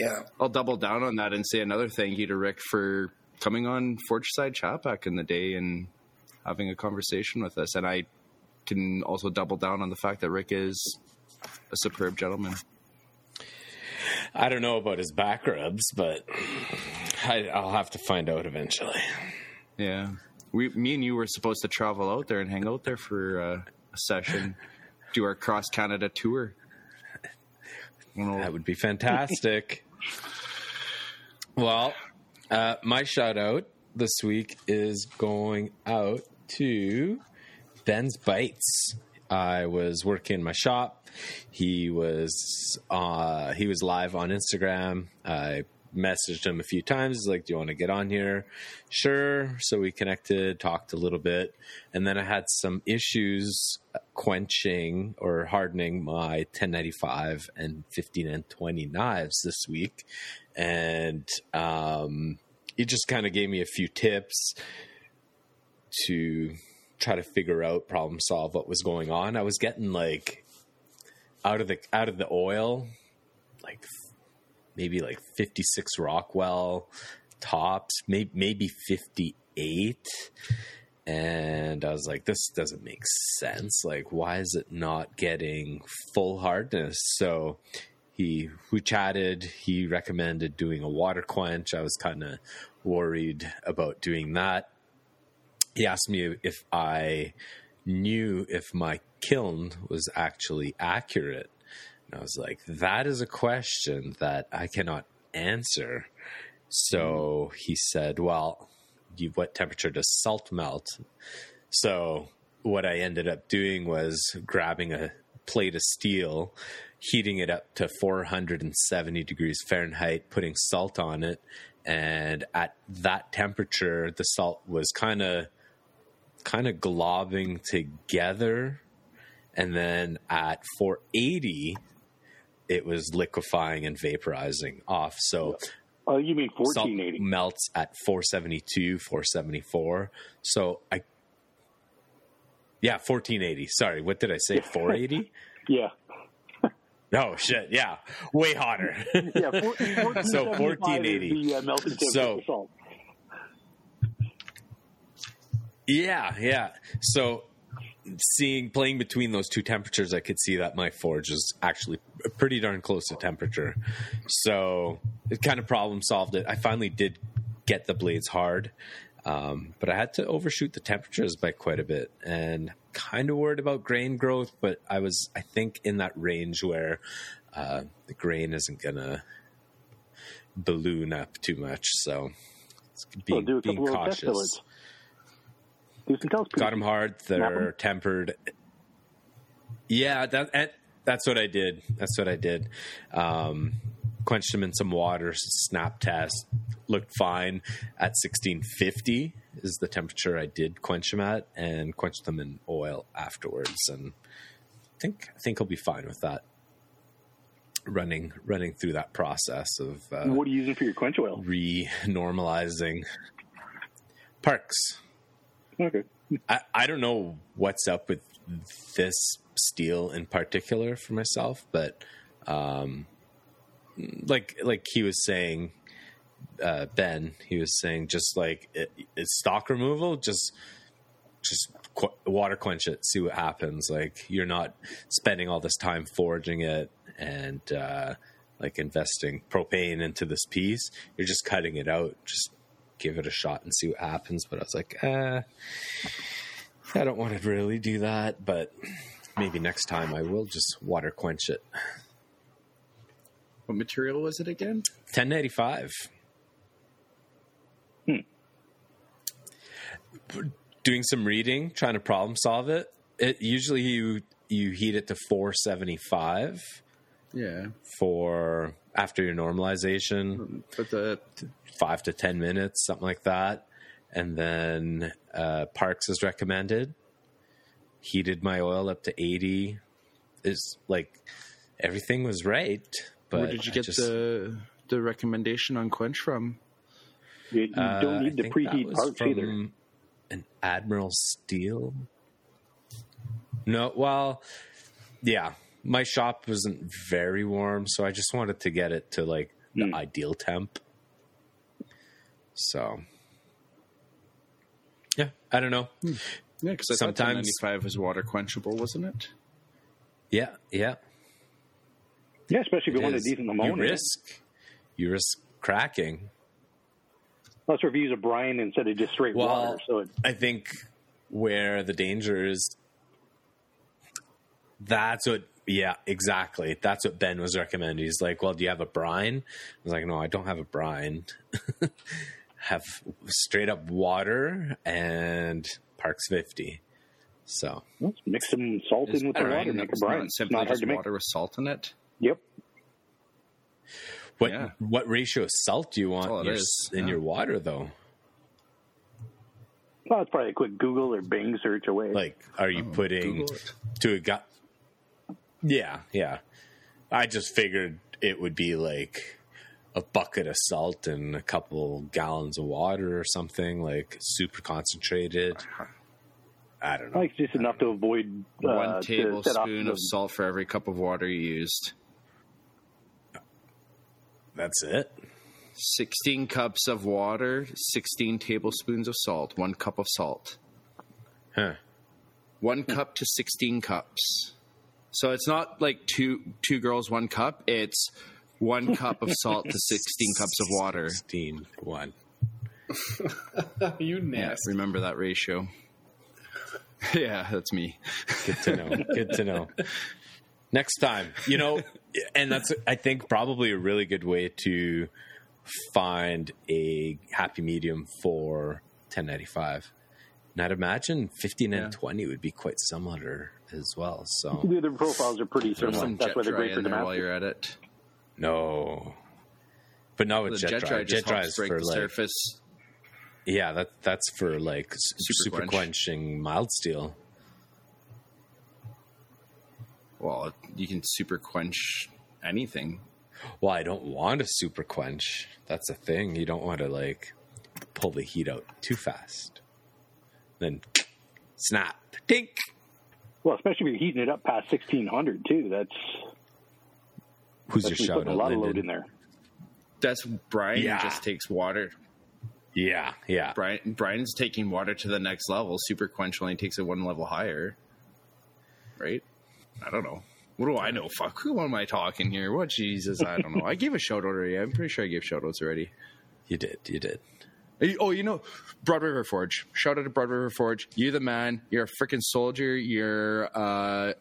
Yeah. yeah. I'll double down on that and say another thank you to Rick for coming on Forge Side Chat back in the day and having a conversation with us. And I can also double down on the fact that Rick is a superb gentleman. I don't know about his back rubs, but I, I'll have to find out eventually. Yeah. We, me and you were supposed to travel out there and hang out there for uh, a session, do our cross-Canada tour. That would be fantastic. Well, uh, my shout-out this week is going out to Ben's Bites. I was working in my shop. He was uh, he was live on Instagram. I messaged him a few times, like, do you want to get on here? Sure. So we connected, talked a little bit, and then I had some issues quenching or hardening my ten ninety-five and fifteen and twenty knives this week, and um, he just kind of gave me a few tips to try to figure out, problem solve what was going on. I was getting like out of the out of the oil, like maybe like fifty-six Rockwell tops, maybe, maybe fifty-eight. And I was like, this doesn't make sense. Like, why is it not getting full hardness? So he, we chatted, he recommended doing a water quench. I was kind of worried about doing that. He asked me if I knew if my kiln was actually accurate. And I was like, that is a question that I cannot answer. So he said, well, you, what temperature does salt melt? So what I ended up doing was grabbing a plate of steel, heating it up to four hundred seventy degrees Fahrenheit, putting salt on it. And at that temperature, the salt was kind of kind of globbing together. And then at four eighty... it was liquefying and vaporizing off. So, oh, you mean fourteen eighty? Salt melts at four seventy-two, four seventy-four. So I, yeah, fourteen eighty. Sorry, what did I say? four eighty? Yeah. Oh shit! Yeah, way hotter. Yeah. fourteen, fourteen, so fourteen eighty. The, uh, melted so. Salt. Yeah, yeah. So. Seeing playing between those two temperatures, I could see that my forge is actually pretty darn close to temperature. So it kind of problem solved it. I finally did get the blades hard, um, but I had to overshoot the temperatures by quite a bit, and kind of worried about grain growth. But I was, I think, in that range where uh, the grain isn't gonna balloon up too much. So it's being, well, being cautious. Got them hard. They're tempered. Yeah, that, that's what I did. That's what I did. Um, quenched them in some water, snap test, looked fine. At sixteen fifty is the temperature I did quench them at, and quenched them in oil afterwards. And I think I think I'll be fine with that. Running running through that process of uh, what are you using for your quench oil? Re-normalizing Parks. Okay. I, I don't know what's up with this steel in particular for myself, but um, like like he was saying, uh, Ben, he was saying just like it, it's stock removal, just just qu- water quench it, see what happens. Like you're not spending all this time forging it and uh, like investing propane into this piece. You're just cutting it out, just. Give it a shot and see what happens. But I was like, uh, I don't want to really do that, but maybe next time I will just water quench it. What material was it again? ten eighty-five. Hmm. Doing some reading, trying to problem solve it. It usually you, you heat it to four seventy-five. Yeah. For after your normalization, but the five to ten minutes, something like that, and then uh, Parks is recommended. Heated my oil up to eighty. Is like everything was right. But where did you I get just, the the recommendation on quench from? You, you uh, don't need I to preheat Parks either. An Admiral Steel. No, well, yeah. My shop wasn't very warm, so I just wanted to get it to, like, the mm. ideal temp. So, yeah, I don't know. Mm. Yeah, because I Sometimes, thought ten ninety-five was water quenchable, wasn't it? Yeah, yeah. Yeah, especially if you want a decent ammonia. You risk, you risk cracking. Plus, reviews of brine instead of just straight well, water. So it... I think where the danger is, that's what, yeah, exactly. That's what Ben was recommending. He's like, well, do you have a brine? I was like, no, I don't have a brine. Have straight up water and Parks fifty. So let's mix some salt in with the water, make a brine. It's not hard to make. Water with salt in it. Yep. What yeah. what ratio of salt do you want your, in yeah. your water, though? Well, it's probably a quick Google or Bing search away. Like, are you oh, putting to a gut? Yeah, yeah. I just figured it would be like a bucket of salt and a couple gallons of water or something, like super concentrated. I don't know. Like just enough to avoid uh, one tablespoon of salt for every cup of water you used. That's it. sixteen cups of water, sixteen tablespoons of salt, one cup of salt. Huh. One hmm. cup to sixteen cups. So it's not like two two girls, one cup. It's one cup of salt to sixteen cups of water. sixteen to one. You nasty. Yeah, remember that ratio. Yeah, that's me. Good to know. Good to know. Next time, you know, and that's, I think, probably a really good way to find a happy medium for ten ninety-five. And I'd imagine fifteen yeah. and twenty would be quite similar as well. So the other profiles are pretty similar. That's why they're great for the while you're at it. No, but not with the jet, jet dry. Jet dry is for the like surface. Yeah, that that's for like super, super quench. quenching mild steel. Well, you can super quench anything. Well, I don't want to super quench. That's the thing. You don't want to like pull the heat out too fast. Then snap, tink. Well, especially if you're heating it up past sixteen hundred too. That's. Who's your shout out? A lot of load in there. That's Brian. Yeah. Just takes water. Yeah, yeah. Brian, Brian's taking water to the next level. Super quench only takes it one level higher, right? I don't know. What do I know? Fuck. Who am I talking here? What Jesus? I don't know. I gave a shout out already. I'm pretty sure I gave shout outs already. You did. You did. Oh, you know, Broad River Forge. Shout out to Broad River Forge. You're the man. You're a freaking soldier. You're uh,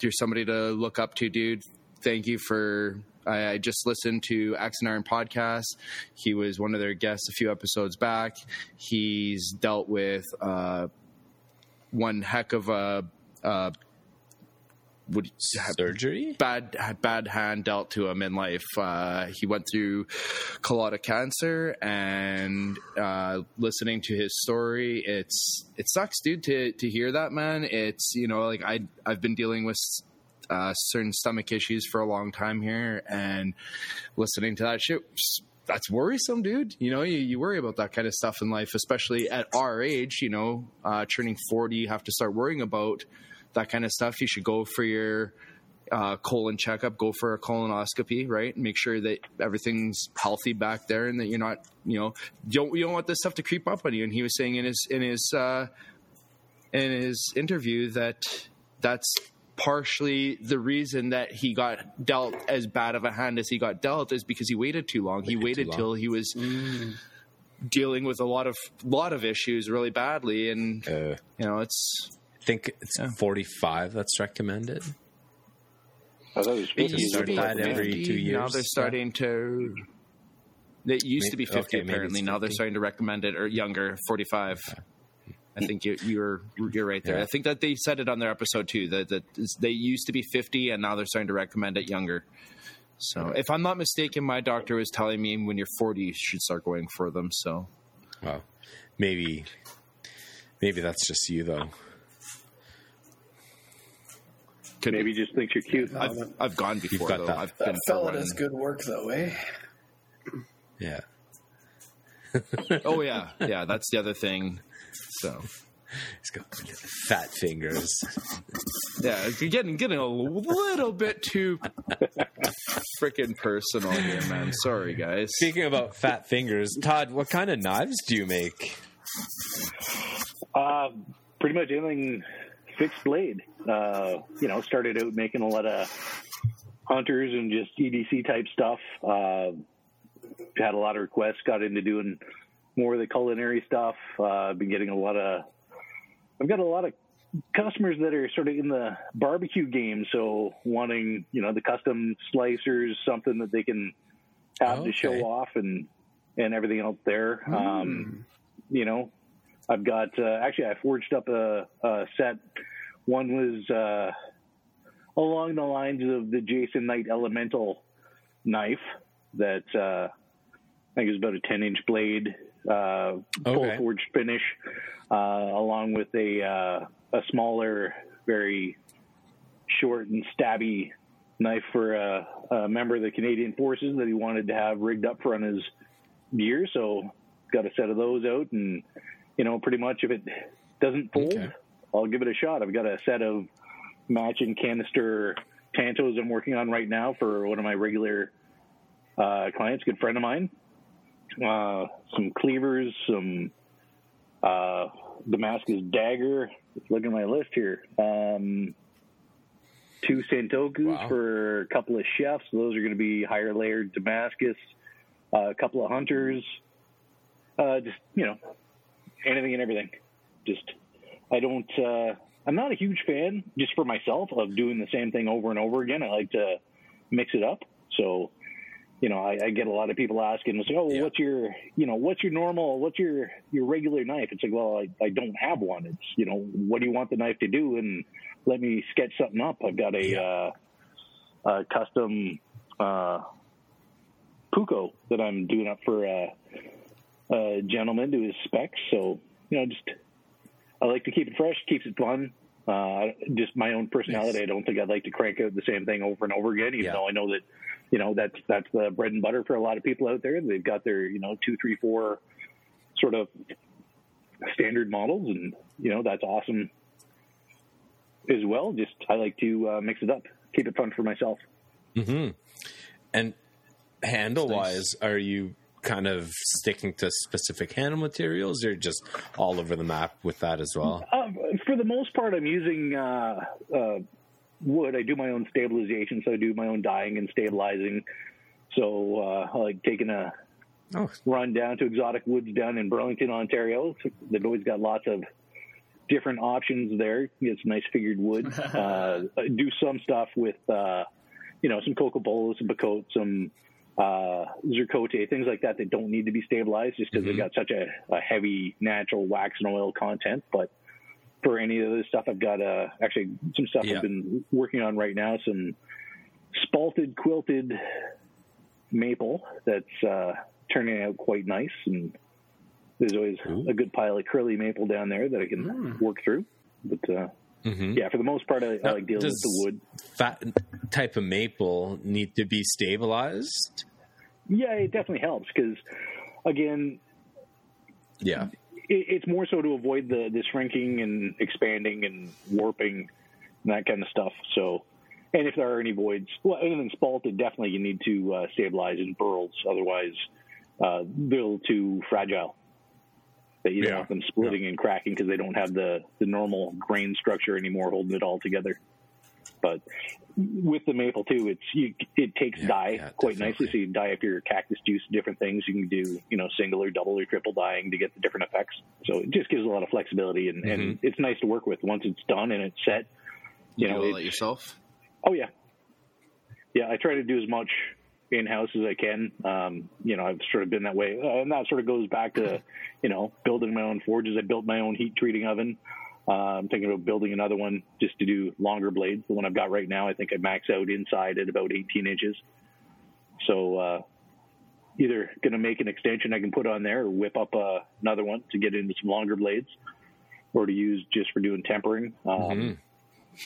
you're somebody to look up to, dude. Thank you for. I, I just listened to Axe and Iron podcast. He was one of their guests a few episodes back. He's dealt with uh, one heck of a uh, would surgery bad bad hand dealt to him in life. Uh, he went through colon cancer, and uh, listening to his story, it's it sucks, dude, to to hear that, man. It's you know like I I've been dealing with. Uh, certain stomach issues for a long time here, and listening to that shit, that's worrisome, dude. You know, you, you worry about that kind of stuff in life, especially at our age, you know, uh, turning forty, you have to start worrying about that kind of stuff. You should go for your uh, colon checkup, go for a colonoscopy, right? Make sure that everything's healthy back there and that you're not, you know, you don't, you don't want this stuff to creep up on you. And he was saying in his, in his, uh, in his interview that that's, partially the reason that he got dealt as bad of a hand as he got dealt is because he waited too long. He waited, waited till he was mm. dealing with a lot of lot of issues really badly, and uh, you know it's. I think it's yeah. forty-five that's recommended. Oh, that was it used to be that every fifty, two years. Now they're starting yeah. to. It used maybe, to be fifty okay, apparently. Now fifty. They're starting to recommend it or younger, forty-five. Yeah. I think you, you're you're right there. Yeah. I think that they said it on their episode too. That, that they used to be fifty, and now they're starting to recommend it younger. So, if I'm not mistaken, my doctor was telling me when you're forty, you should start going for them. So, wow, maybe maybe that's just you though. Could maybe be. Just thinks you're cute. I've, I've gone before though. That. I've been that fella does good work though, eh? Yeah. Oh yeah, yeah. That's the other thing. So he's got fat fingers. Yeah, you're getting getting a little bit too freaking personal here, man. Sorry, guys. Speaking about fat fingers, Todd, what kind of knives do you make? Uh, pretty much anything fixed blade. Uh, you know, started out making a lot of hunters and just E D C type stuff. Uh, had a lot of requests, got into doing more of the culinary stuff. Uh, been getting a lot of, I've got a lot of customers that are sort of in the barbecue game. So wanting, you know, the custom slicers, something that they can have okay. to show off and, and everything else there. Mm. Um, you know, I've got, uh, actually I forged up a, a set. One was, uh, along the lines of the Jason Knight Elemental knife that, uh, I think is about a ten inch blade, uh, okay. full forged finish, uh, along with a, uh, a smaller, very short and stabby knife for a, a member of the Canadian Forces that he wanted to have rigged up for on his gear. So got a set of those out, and, you know, pretty much if it doesn't fold, okay. I'll give it a shot. I've got a set of matching canister Tantos I'm working on right now for one of my regular uh, clients, good friend of mine. Uh, some cleavers, some uh, Damascus dagger. Let's look at my list here. Um, two Santokus wow. for a couple of chefs. Those are going to be higher layered Damascus. Uh, a couple of hunters. Uh, just, you know, anything and everything. Just, I don't, uh, I'm not a huge fan, just for myself, of doing the same thing over and over again. I like to mix it up. So, you know, I, I get a lot of people asking, like, oh, well, yeah. what's your, you know, what's your normal, what's your, your regular knife? It's like, well, I, I don't have one. It's, you know, what do you want the knife to do? And let me sketch something up. I've got a, yeah. uh, a custom, uh, Puko that I'm doing up for, uh, a gentleman to his specs. So, you know, just, I like to keep it fresh, keeps it fun. Uh, just my own personality. Yes. I don't think I'd like to crank out the same thing over and over again, even yeah. though I know that, you know, that's, that's the bread and butter for a lot of people out there. They've got their, you know, two, three, four sort of standard models. And, you know, that's awesome as well. Just, I like to uh, mix it up, keep it fun for myself. Mm-hmm. And handle wise, nice. Are you kind of sticking to specific handle materials, or just all over the map with that as well? Uh, for the most part, I'm using uh, uh, wood. I do my own stabilization, so I do my own dyeing and stabilizing. So uh, I like taking a oh. run down to Exotic Woods down in Burlington, Ontario. They've always got lots of different options there. It's nice figured wood. uh, I do some stuff with, uh, you know, some coca bolas, some bacote, some Uh, zircote, things like that that don't need to be stabilized just because mm-hmm. they've got such a, a heavy natural wax and oil content. But for any of the stuff, I've got uh, actually some stuff yeah. I've been working on right now, some spalted, quilted maple that's uh, turning out quite nice. And there's always Ooh. a good pile of curly maple down there that I can mm. work through. But uh, mm-hmm. yeah, for the most part, I, now, I like dealing with the wood. Fat type of maple need to be stabilized? Yeah, it definitely helps because, again, yeah, it, it's more so to avoid the, the shrinking and expanding and warping and that kind of stuff. So, and if there are any voids, well, anything spalted, definitely you need to uh, stabilize in burls. Otherwise, uh, they're a little too fragile. That you don't yeah. want them splitting yeah. and cracking because they don't have the, the normal grain structure anymore holding it all together. But with the maple too, it's you, it takes yeah, dye yeah, quite definitely. nicely. So you dye up your cactus juice, different things. You can do, you know, single or double or triple dyeing to get the different effects. So it just gives a lot of flexibility, and, mm-hmm. and it's nice to work with once it's done and it's set. You, you know, do all it yourself? Oh yeah, yeah. I try to do as much in-house as I can. Um, you know, I've sort of been that way, uh, and that sort of goes back to, you know, building my own forges. I built my own heat treating oven. Uh, I'm thinking about building another one just to do longer blades. The one I've got right now, I think I max out inside at about eighteen inches. So uh, either going to make an extension I can put on there or whip up uh, another one to get into some longer blades, or to use just for doing tempering. Um,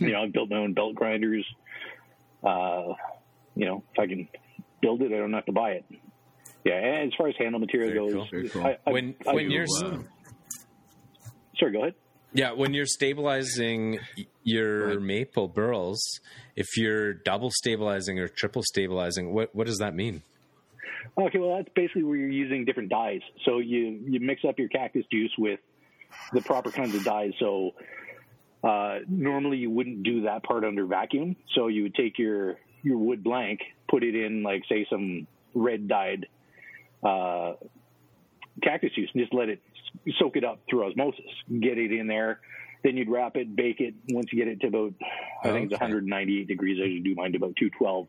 mm-hmm. You know, I've built my own belt grinders. Uh, you know, if I can build it, I don't have to buy it. Yeah, and as far as handle material Very goes. Cool. Very cool. I, I, when I, when I, you're... Wow. Sorry, go ahead. Yeah, when you're stabilizing your maple burls, if you're double stabilizing or triple stabilizing, what, what does that mean? Okay, well, that's basically where you're using different dyes. So you, you mix up your cactus juice with the proper kinds of dyes. So uh, normally you wouldn't do that part under vacuum. So you would take your your wood blank, put it in, like, say, some red dyed uh, cactus juice and just let it soak it up through osmosis. Get it in there. Then you'd wrap it, bake it. Once you get it to about, I think okay. it's one ninety-eight degrees. I usually do mine to about two twelve.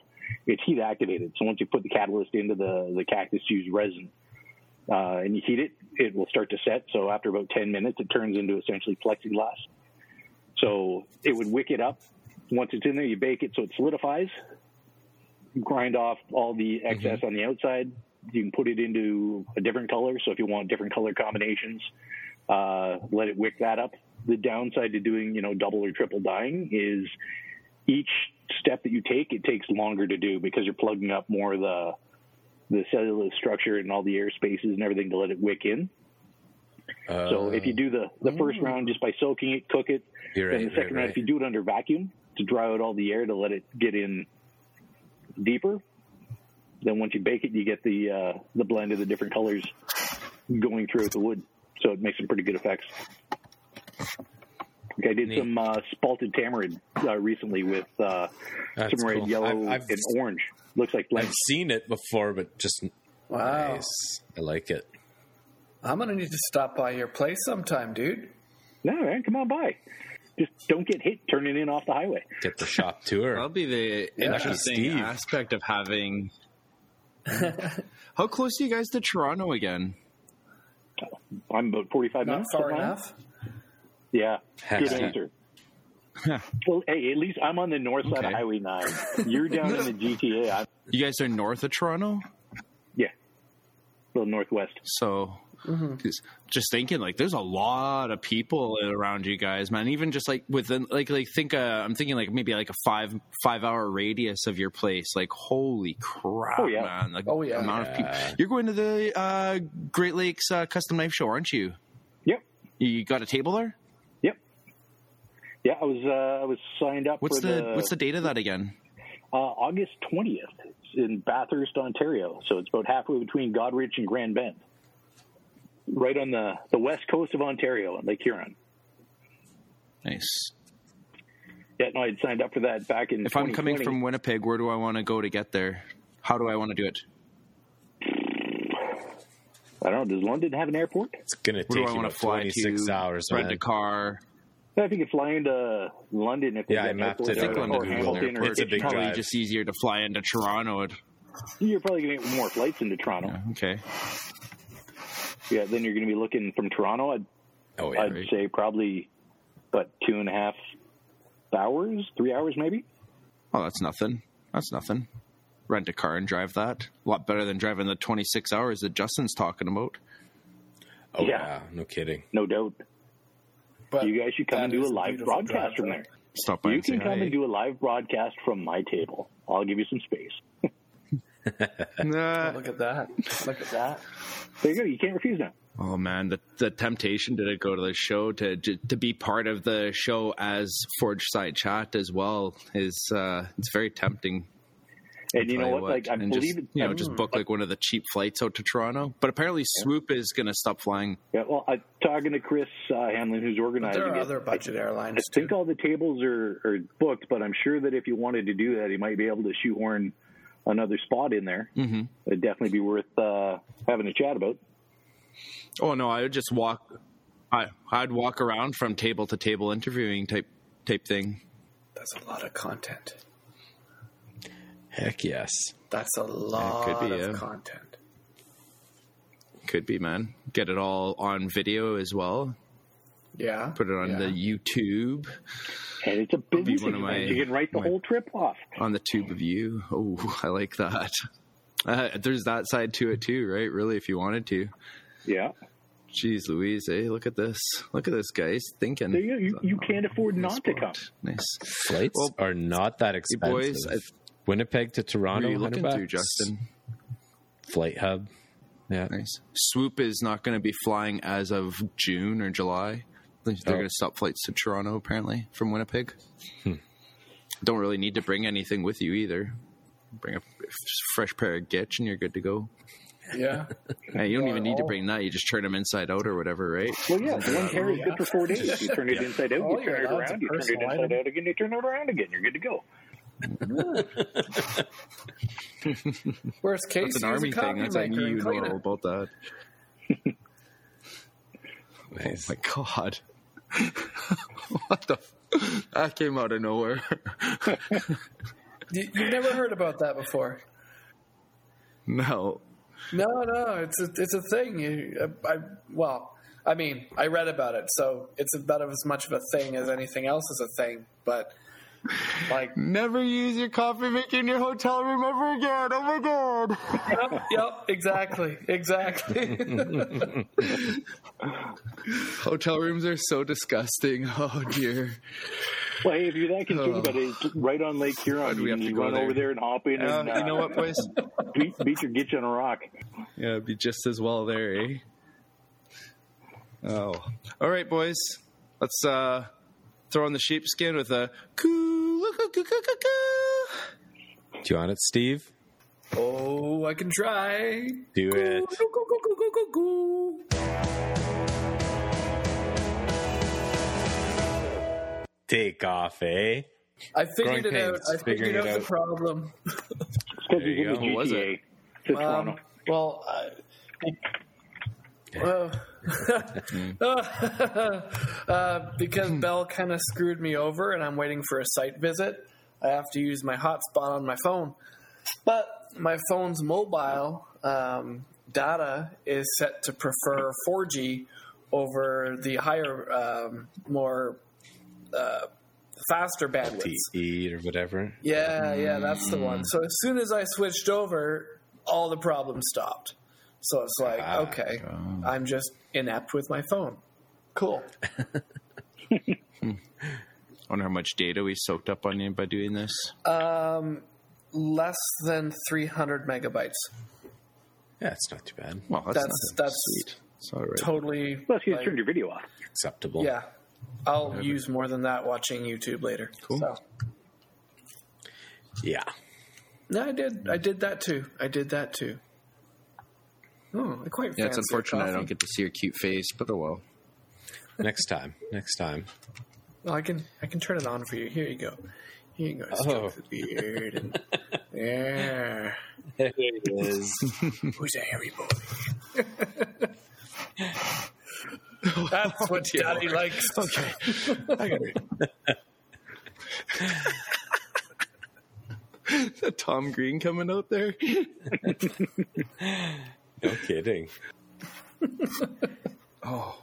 It's heat activated. So once you put the catalyst into the, the cactus juice resin uh, and you heat it, it will start to set. So after about ten minutes, it turns into essentially plexiglass. So it would wick it up. Once it's in there, you bake it so it solidifies. Grind off all the excess mm-hmm. on the outside. You can put it into a different color. So if you want different color combinations, uh, let it wick that up. The downside to doing, you know, double or triple dyeing is each step that you take, it takes longer to do because you're plugging up more of the, the cellular structure and all the air spaces and everything to let it wick in. Uh, so if you do the, the first mm. round just by soaking it, cook it, then right, the second right, round, right. if you do it under vacuum to dry out all the air to let it get in deeper, then once you bake it, you get the uh, the blend of the different colors going throughout the wood. So it makes some pretty good effects. Okay, I did Neat. some uh, spalted tamarind uh, recently with uh, some red, cool. yellow, I've, I've, and orange. Looks like blend. I've seen it before, but just wow. nice. I like it. I'm going to need to stop by your place sometime, dude. No, man, come on by. Just don't get hit turning in off the highway. Get the shop tour. Probably the yeah. interesting yeah. aspect of having... How close are you guys to Toronto again? I'm about forty-five Not minutes. Not far sometime. enough. Yeah, Heck good answer. Well, hey, at least I'm on the north side okay. of Highway nine. You're down in the G T A. I'm... You guys are north of Toronto? Yeah, a little northwest. So mm-hmm. just thinking, like, there's a lot of people around you guys, man. Even just, like, within, like, like think, uh, I'm thinking, like, maybe, like, a five, five-hour radius of your place. Like, holy crap, oh, yeah. man. Like, oh, yeah. amount yeah. of people. You're going to the uh, Great Lakes uh, Custom Knife Show, aren't you? Yep. You got a table there? Yeah, I was uh, I was signed up. What's for the, the What's the date of that again? Uh, August twentieth. It's in Bathurst, Ontario. So it's about halfway between Goderich and Grand Bend, right on the, the west coast of Ontario on Lake Huron. Nice. Yeah, no, I had signed up for that back in. If I'm coming from Winnipeg, where do I want to go to get there? How do I want to do it? I don't know. Does London have an airport? It's going to take you twenty-six hours. Rent a car. I think it's flying to London. If yeah, I mapped it out. It's, it's probably drive. just easier to fly into Toronto. You're probably going to get more flights into Toronto. Yeah, okay. Yeah, then you're going to be looking from Toronto. I'd, oh, yeah, I'd right. say probably about two and a half hours, three hours maybe. Oh, that's nothing. That's nothing. Rent a car and drive that. A lot better than driving the twenty-six hours that Justin's talking about. Oh, yeah. Wow. No kidding. No doubt. But you guys should come and do a live broadcast from there. Stop by you can come hi. and do a live broadcast from my table. I'll give you some space. nah. oh, look at that. Look at that. There you go. You can't refuse that. Oh, man. The the temptation to go to the show, to to be part of the show as Forge Side Chat as well, is uh, it's very tempting. And you know what? what? Like, I and believe just, it, you know, just book like one of the cheap flights out to Toronto. But apparently, Swoop yeah. is going to stop flying. Yeah. Well, I'm talking to Chris uh, Hamlin, who's organizing. But there are it. other budget I, airlines. I think too. all the tables are, are booked, but I'm sure that if you wanted to do that, he might be able to shoehorn another spot in there. Mm-hmm. It'd definitely be worth uh, having a chat about. Oh no! I would just walk. I I'd walk around from table to table, interviewing type type thing. That's a lot of content. Heck yes. That's a lot could be, of yeah. content. Could be, man. Get it all on video as well. Yeah. Put it on yeah. the YouTube. And it's a busy thing. My, you can write the my, whole trip off. On the tube of you. Oh, I like that. Uh, there's that side to it too, right? Really, if you wanted to. Yeah. Jeez Louise, eh? Look at this. Look at this guy's thinking. So you you, you can't afford not sport. to come. Nice. Flights well, are not that expensive. Boys, I Winnipeg to Toronto. What are you looking through, Justin? Flight hub. Yeah. Nice. Swoop is not going to be flying as of June or July. They're oh. going to stop flights to Toronto, apparently, from Winnipeg. Hmm. Don't really need to bring anything with you either. Bring a fresh pair of Gitch and you're good to go. Yeah. Hey, you don't even need to bring that. You just turn them inside out or whatever, right? Well, yeah. One carry is good for four days. You turn it inside out, you turn it around, you turn it inside out again, you turn it around again. You're good to go. Worst case, that's an army thing. That's like you know all about that. Nice. Oh my god! What the? F- that came out of nowhere. you, you never heard about that before? No. No, no, it's a, it's a thing. You, I, I well, I mean, I read about it, so it's about as much of a thing as anything else is a thing, but. Like, never use your coffee maker in your hotel room ever again. Oh my god! Yep, yep, exactly, exactly. Hotel rooms are so disgusting. Oh dear. Well, hey, if you're that concerned oh. about it, it's right on Lake Huron. You can run there. over there and hop in. Uh, and, uh, you know what, boys? Beat, beat your get you on a rock. Yeah, it'd be just as well there, eh? Oh, all right, boys. Let's uh. throw on the sheepskin with a coo. Do you want it, Steve? Oh, I can try. Do coo, it. Coo, coo, coo, coo, coo, coo. Take off, eh? I figured Growing it pains. out. I figured out, out the problem. There you go. What was it? Um, well, I... Well, uh, because Bell kind of screwed me over and I'm waiting for a site visit, I have to use my hotspot on my phone. But my phone's mobile um, data is set to prefer four G over the higher, um, more uh, faster bandwidths. L T E or whatever. Yeah, yeah, that's the one. So as soon as I switched over, all the problems stopped. So it's like, ah, okay, oh. I'm just inept with my phone. Cool. I wonder how much data we soaked up on you by doing this. Um, less than three hundred megabytes. Yeah, it's not too bad. Well, that's that's, that's sweet. It's all right. Totally. Well, you like, turned your video off. Acceptable. Yeah, I'll Whatever. use more than that watching YouTube later. Cool. So. Yeah. No, I did. I did that too. I did that too. Oh, I quite yeah, it's unfortunate I don't get to see your cute face, but oh well. Next time. Next time. Well, I can I can turn it on for you. Here you go. Here you go. Oh. Stroke the beard. And, yeah. There it is. Who's a hairy boy? That's what oh, Daddy Lord. likes. Okay. I got it. Is that Tom Green coming out there? No kidding. Oh.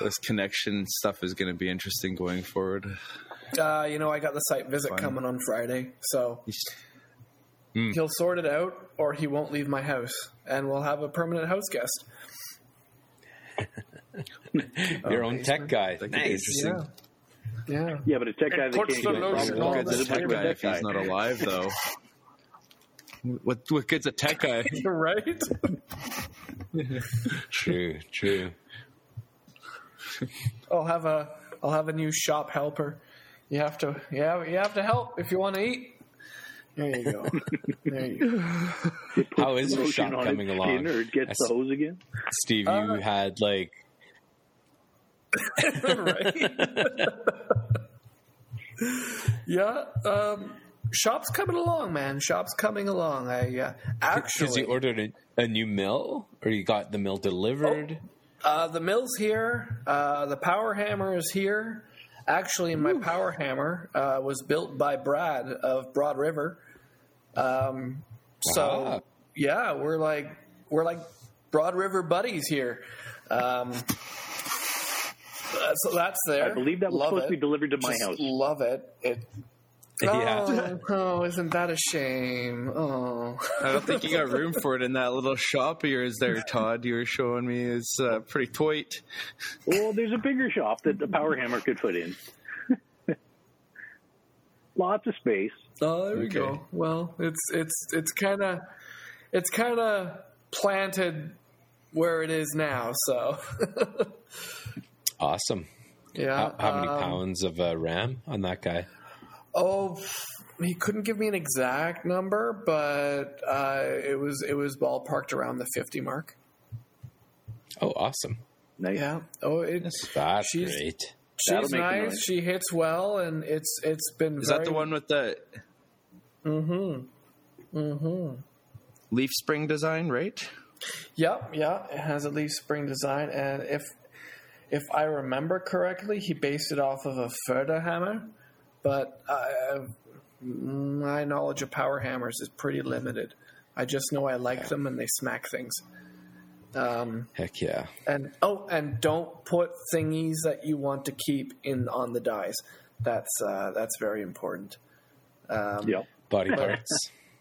This connection stuff is going to be interesting going forward. Uh, you know, I got the site visit Fun. coming on Friday, so mm. he'll sort it out or he won't leave my house, and we'll have a permanent house guest. Your oh, own nice, tech guy. That nice. Interesting. Yeah. yeah. Yeah, but a tech guy that can't get a problem. Good tech guy if he's not alive, though. What what good's a tech guy? Right? True, true. I'll have a I'll have a new shop helper. You have to yeah you, you have to help if you want to eat. There you go. There you go. How is your shop coming along? Nerd gets the hose again. Steve, you uh, had like right. yeah. Um, Shop's coming along, man. Shop's coming along. I uh, actually because you ordered a, a new mill, or you got the mill delivered. Oh, uh, the mill's here. Uh, the power hammer is here. Actually, my Ooh. power hammer uh, was built by Brad of Broad River. Um, so ah. yeah, we're like we're like Broad River buddies here. Um, so that's there. I believe that was love supposed it. to be delivered to my Just house. Love it. It. Yeah. Oh, oh, isn't that a shame? Oh, I don't think you got room for it in that little shop of yours there, Todd. You were showing me it's uh, pretty tight. Well, there's a bigger shop that the power hammer could fit in. Lots of space. Oh, there we okay. go. Well, it's it's it's kind of it's kind of planted where it is now. So awesome. Yeah. How, how many um, pounds of uh, ram on that guy? Oh, he couldn't give me an exact number, but uh, it was it was ballparked around the fifty mark. Oh, awesome! Nice. Yeah. Oh, it's that's she's, great. That'll She's nice. She hits well, and it's it's been. Is very... that the one with the? Mm-hmm. Mm-hmm. Leaf spring design, right? Yep. Yeah, it has a leaf spring design, and if if I remember correctly, he based it off of a Further hammer, but uh, my knowledge of power hammers is pretty limited. I just know I like them, and they smack things. Um, Heck yeah! And oh, and don't put thingies that you want to keep in on the dies. That's uh, that's very important. Um, yeah, body parts.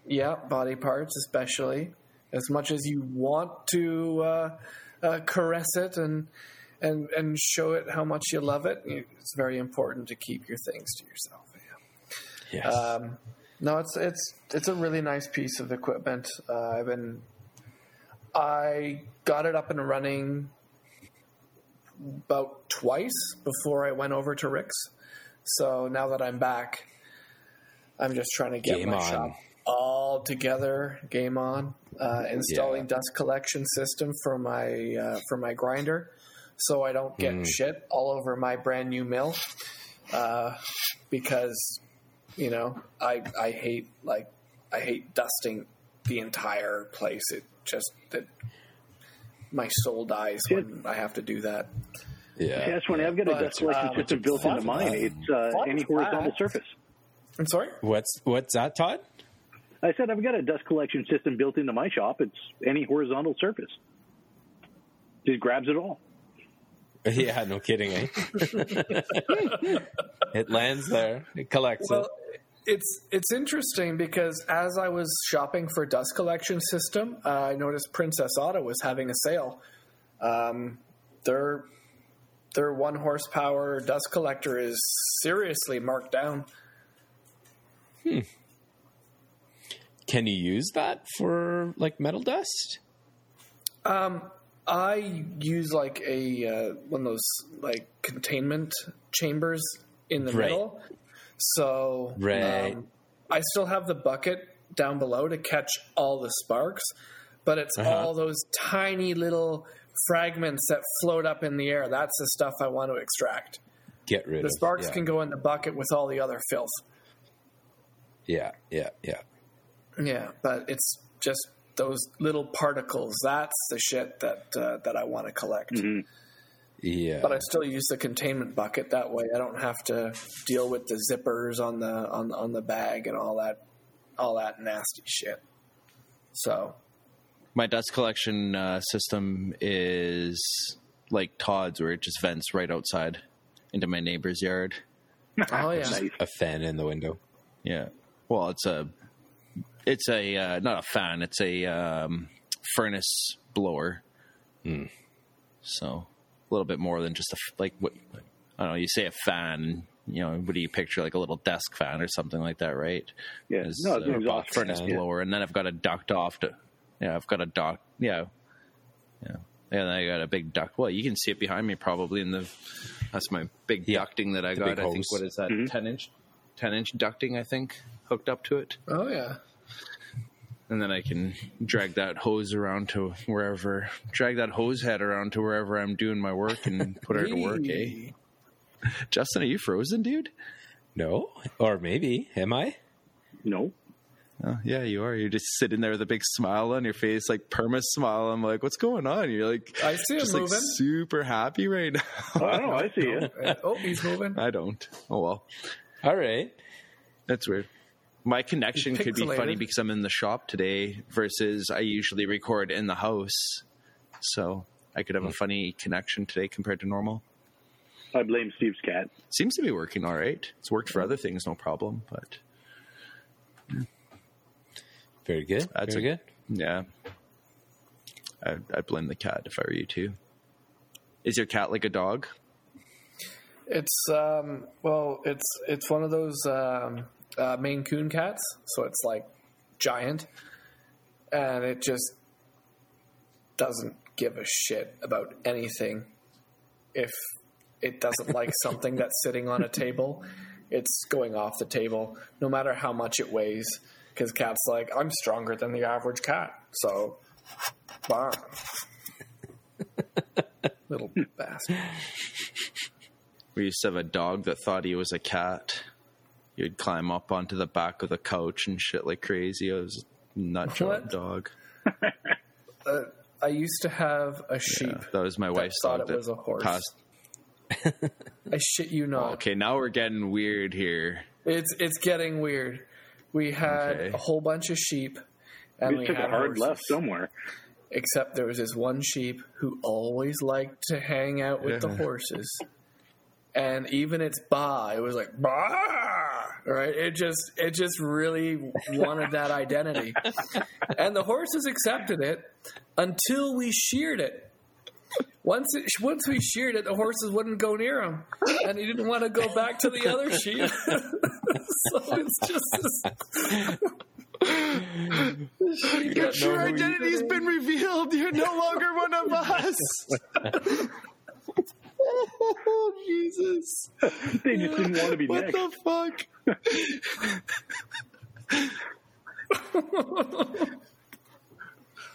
Yeah, body parts, especially. As much as you want to uh, uh, caress it and and and show it how much you love it, it's very important to keep your things to yourself. Yeah. Yes. Um, no, it's it's it's a really nice piece of equipment. Uh, I've been. I got it up and running about twice before I went over to Rick's. So now that I'm back, I'm just trying to get Game my on. shop all together. Game on. Uh, installing yeah. dust collection system for my uh, for my grinder, so I don't get mm. shit all over my brand new mill. Uh, because you know I I hate like I hate dusting the entire place. It just that my soul dies when yeah. I have have to do that. Yeah, that's when I've got a dust collection um, system built into mine. It's uh, any horizontal that? surface. I'm sorry. What's what's that, Todd? I said I've got a dust collection system built into my shop. It's any horizontal surface. Just grabs it all. Yeah, no kidding. Eh? It lands there. It collects well, it. It's it's interesting because as I was shopping for dust collection system, uh, I noticed Princess Auto was having a sale. Um, their their one horsepower dust collector is seriously marked down. Hmm. Can you use that for like metal dust? Um, I use like a uh, one of those like containment chambers in the right. middle. So right. um, I still have the bucket down below to catch all the sparks, but it's uh-huh. all those tiny little fragments that float up in the air. That's the stuff I want to extract. Get rid the of. The sparks yeah. can go in the bucket with all the other filth. Yeah, yeah, yeah. Yeah, but it's just those little particles. That's the shit that uh, that I want to collect. Mm-hmm. Yeah, but I still use the containment bucket. That way, I don't have to deal with the zippers on the on on the bag and all that, all that nasty shit. So, my dust collection uh, system is like Todd's, where it just vents right outside into my neighbor's yard. Oh yeah, just a fan in the window. Yeah, well, it's a it's a uh, not a fan. It's a um, furnace blower. Mm. So. A little bit more than just a like what I don't know. You say a fan, you know, what do you picture? Like a little desk fan or something like that, right? Yeah, As, no, it's uh, an exhaust furnace blower, yeah. and then I've got a duct off to, yeah, I've got a duct, yeah, yeah, and I got a big duct. Well, you can see it behind me probably in the. That's my big yeah. ducting that I the got. I think what is that mm-hmm. ten inch, ten inch ducting? I think hooked up to it. Oh yeah. And then I can drag that hose around to wherever, drag that hose head around to wherever I'm doing my work and put her to work, eh? Justin, are you frozen, dude? No. Or maybe. Am I? No. Oh, yeah, you are. You're just sitting there with a big smile on your face, like perma smile. I'm like, what's going on? You're like, I see just him like moving. Super happy right now. Oh, I don't know. I see you. Oh, he's moving. I don't. Oh, well. All right. That's weird. My connection could be funny because I'm in the shop today versus I usually record in the house. So I could have a funny connection today compared to normal. I blame Steve's cat. Seems to be working all right. It's worked for other things, no problem. But Very good. That's Very good. Yeah. I, I blame the cat if I were you too. Is your cat like a dog? It's, um, well, it's, it's one of those... Um, Uh, Maine Coon cats, so it's like giant, and it just doesn't give a shit about anything. If it doesn't like something that's sitting on a table, it's going off the table, no matter how much it weighs, because cat's like, I'm stronger than the average cat, so bah. Little bastard. We used to have a dog that thought he was a cat. He would climb up onto the back of the couch and shit like crazy. It was a nut job dog. uh, I used to have a sheep. Yeah, that was my that wife's dog. Thought it was a horse. Passed. I shit you not. Okay, now we're getting weird here. It's it's getting weird. We had okay. a whole bunch of sheep, and we, we took had a hard horses. Left somewhere. Except there was this one sheep who always liked to hang out with yeah. the horses, and even its baa, it was like baa, right? It just it just really wanted that identity, and the horses accepted it until we sheared it. Once it, once we sheared it, the horses wouldn't go near him, and he didn't want to go back to the other sheep. So it's just this... Your true identity's been revealed. You're no longer one of us. Oh, Jesus. They just didn't want to be what next. What the fuck?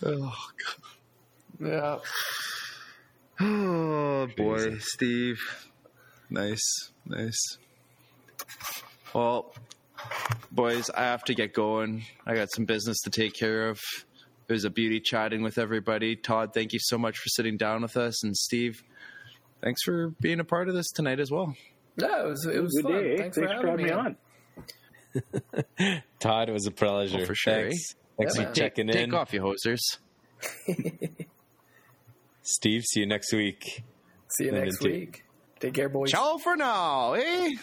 Oh, God. Yeah. Oh boy, Jesus. Steve. Nice, nice. Well, boys, I have to get going. I got some business to take care of. It was a beauty chatting with everybody. Todd, thank you so much for sitting down with us. And Steve, thanks for being a part of this tonight as well. Yeah, it was, it was fun. Day. Thanks, thanks for, for having, having me on. Todd, it was a pleasure. Well, for sure. Thanks, thanks yeah, for man. checking take, in. Take off, you hosers. Steve, see you next week. See you and next week. Take care, boys. Ciao for now, eh?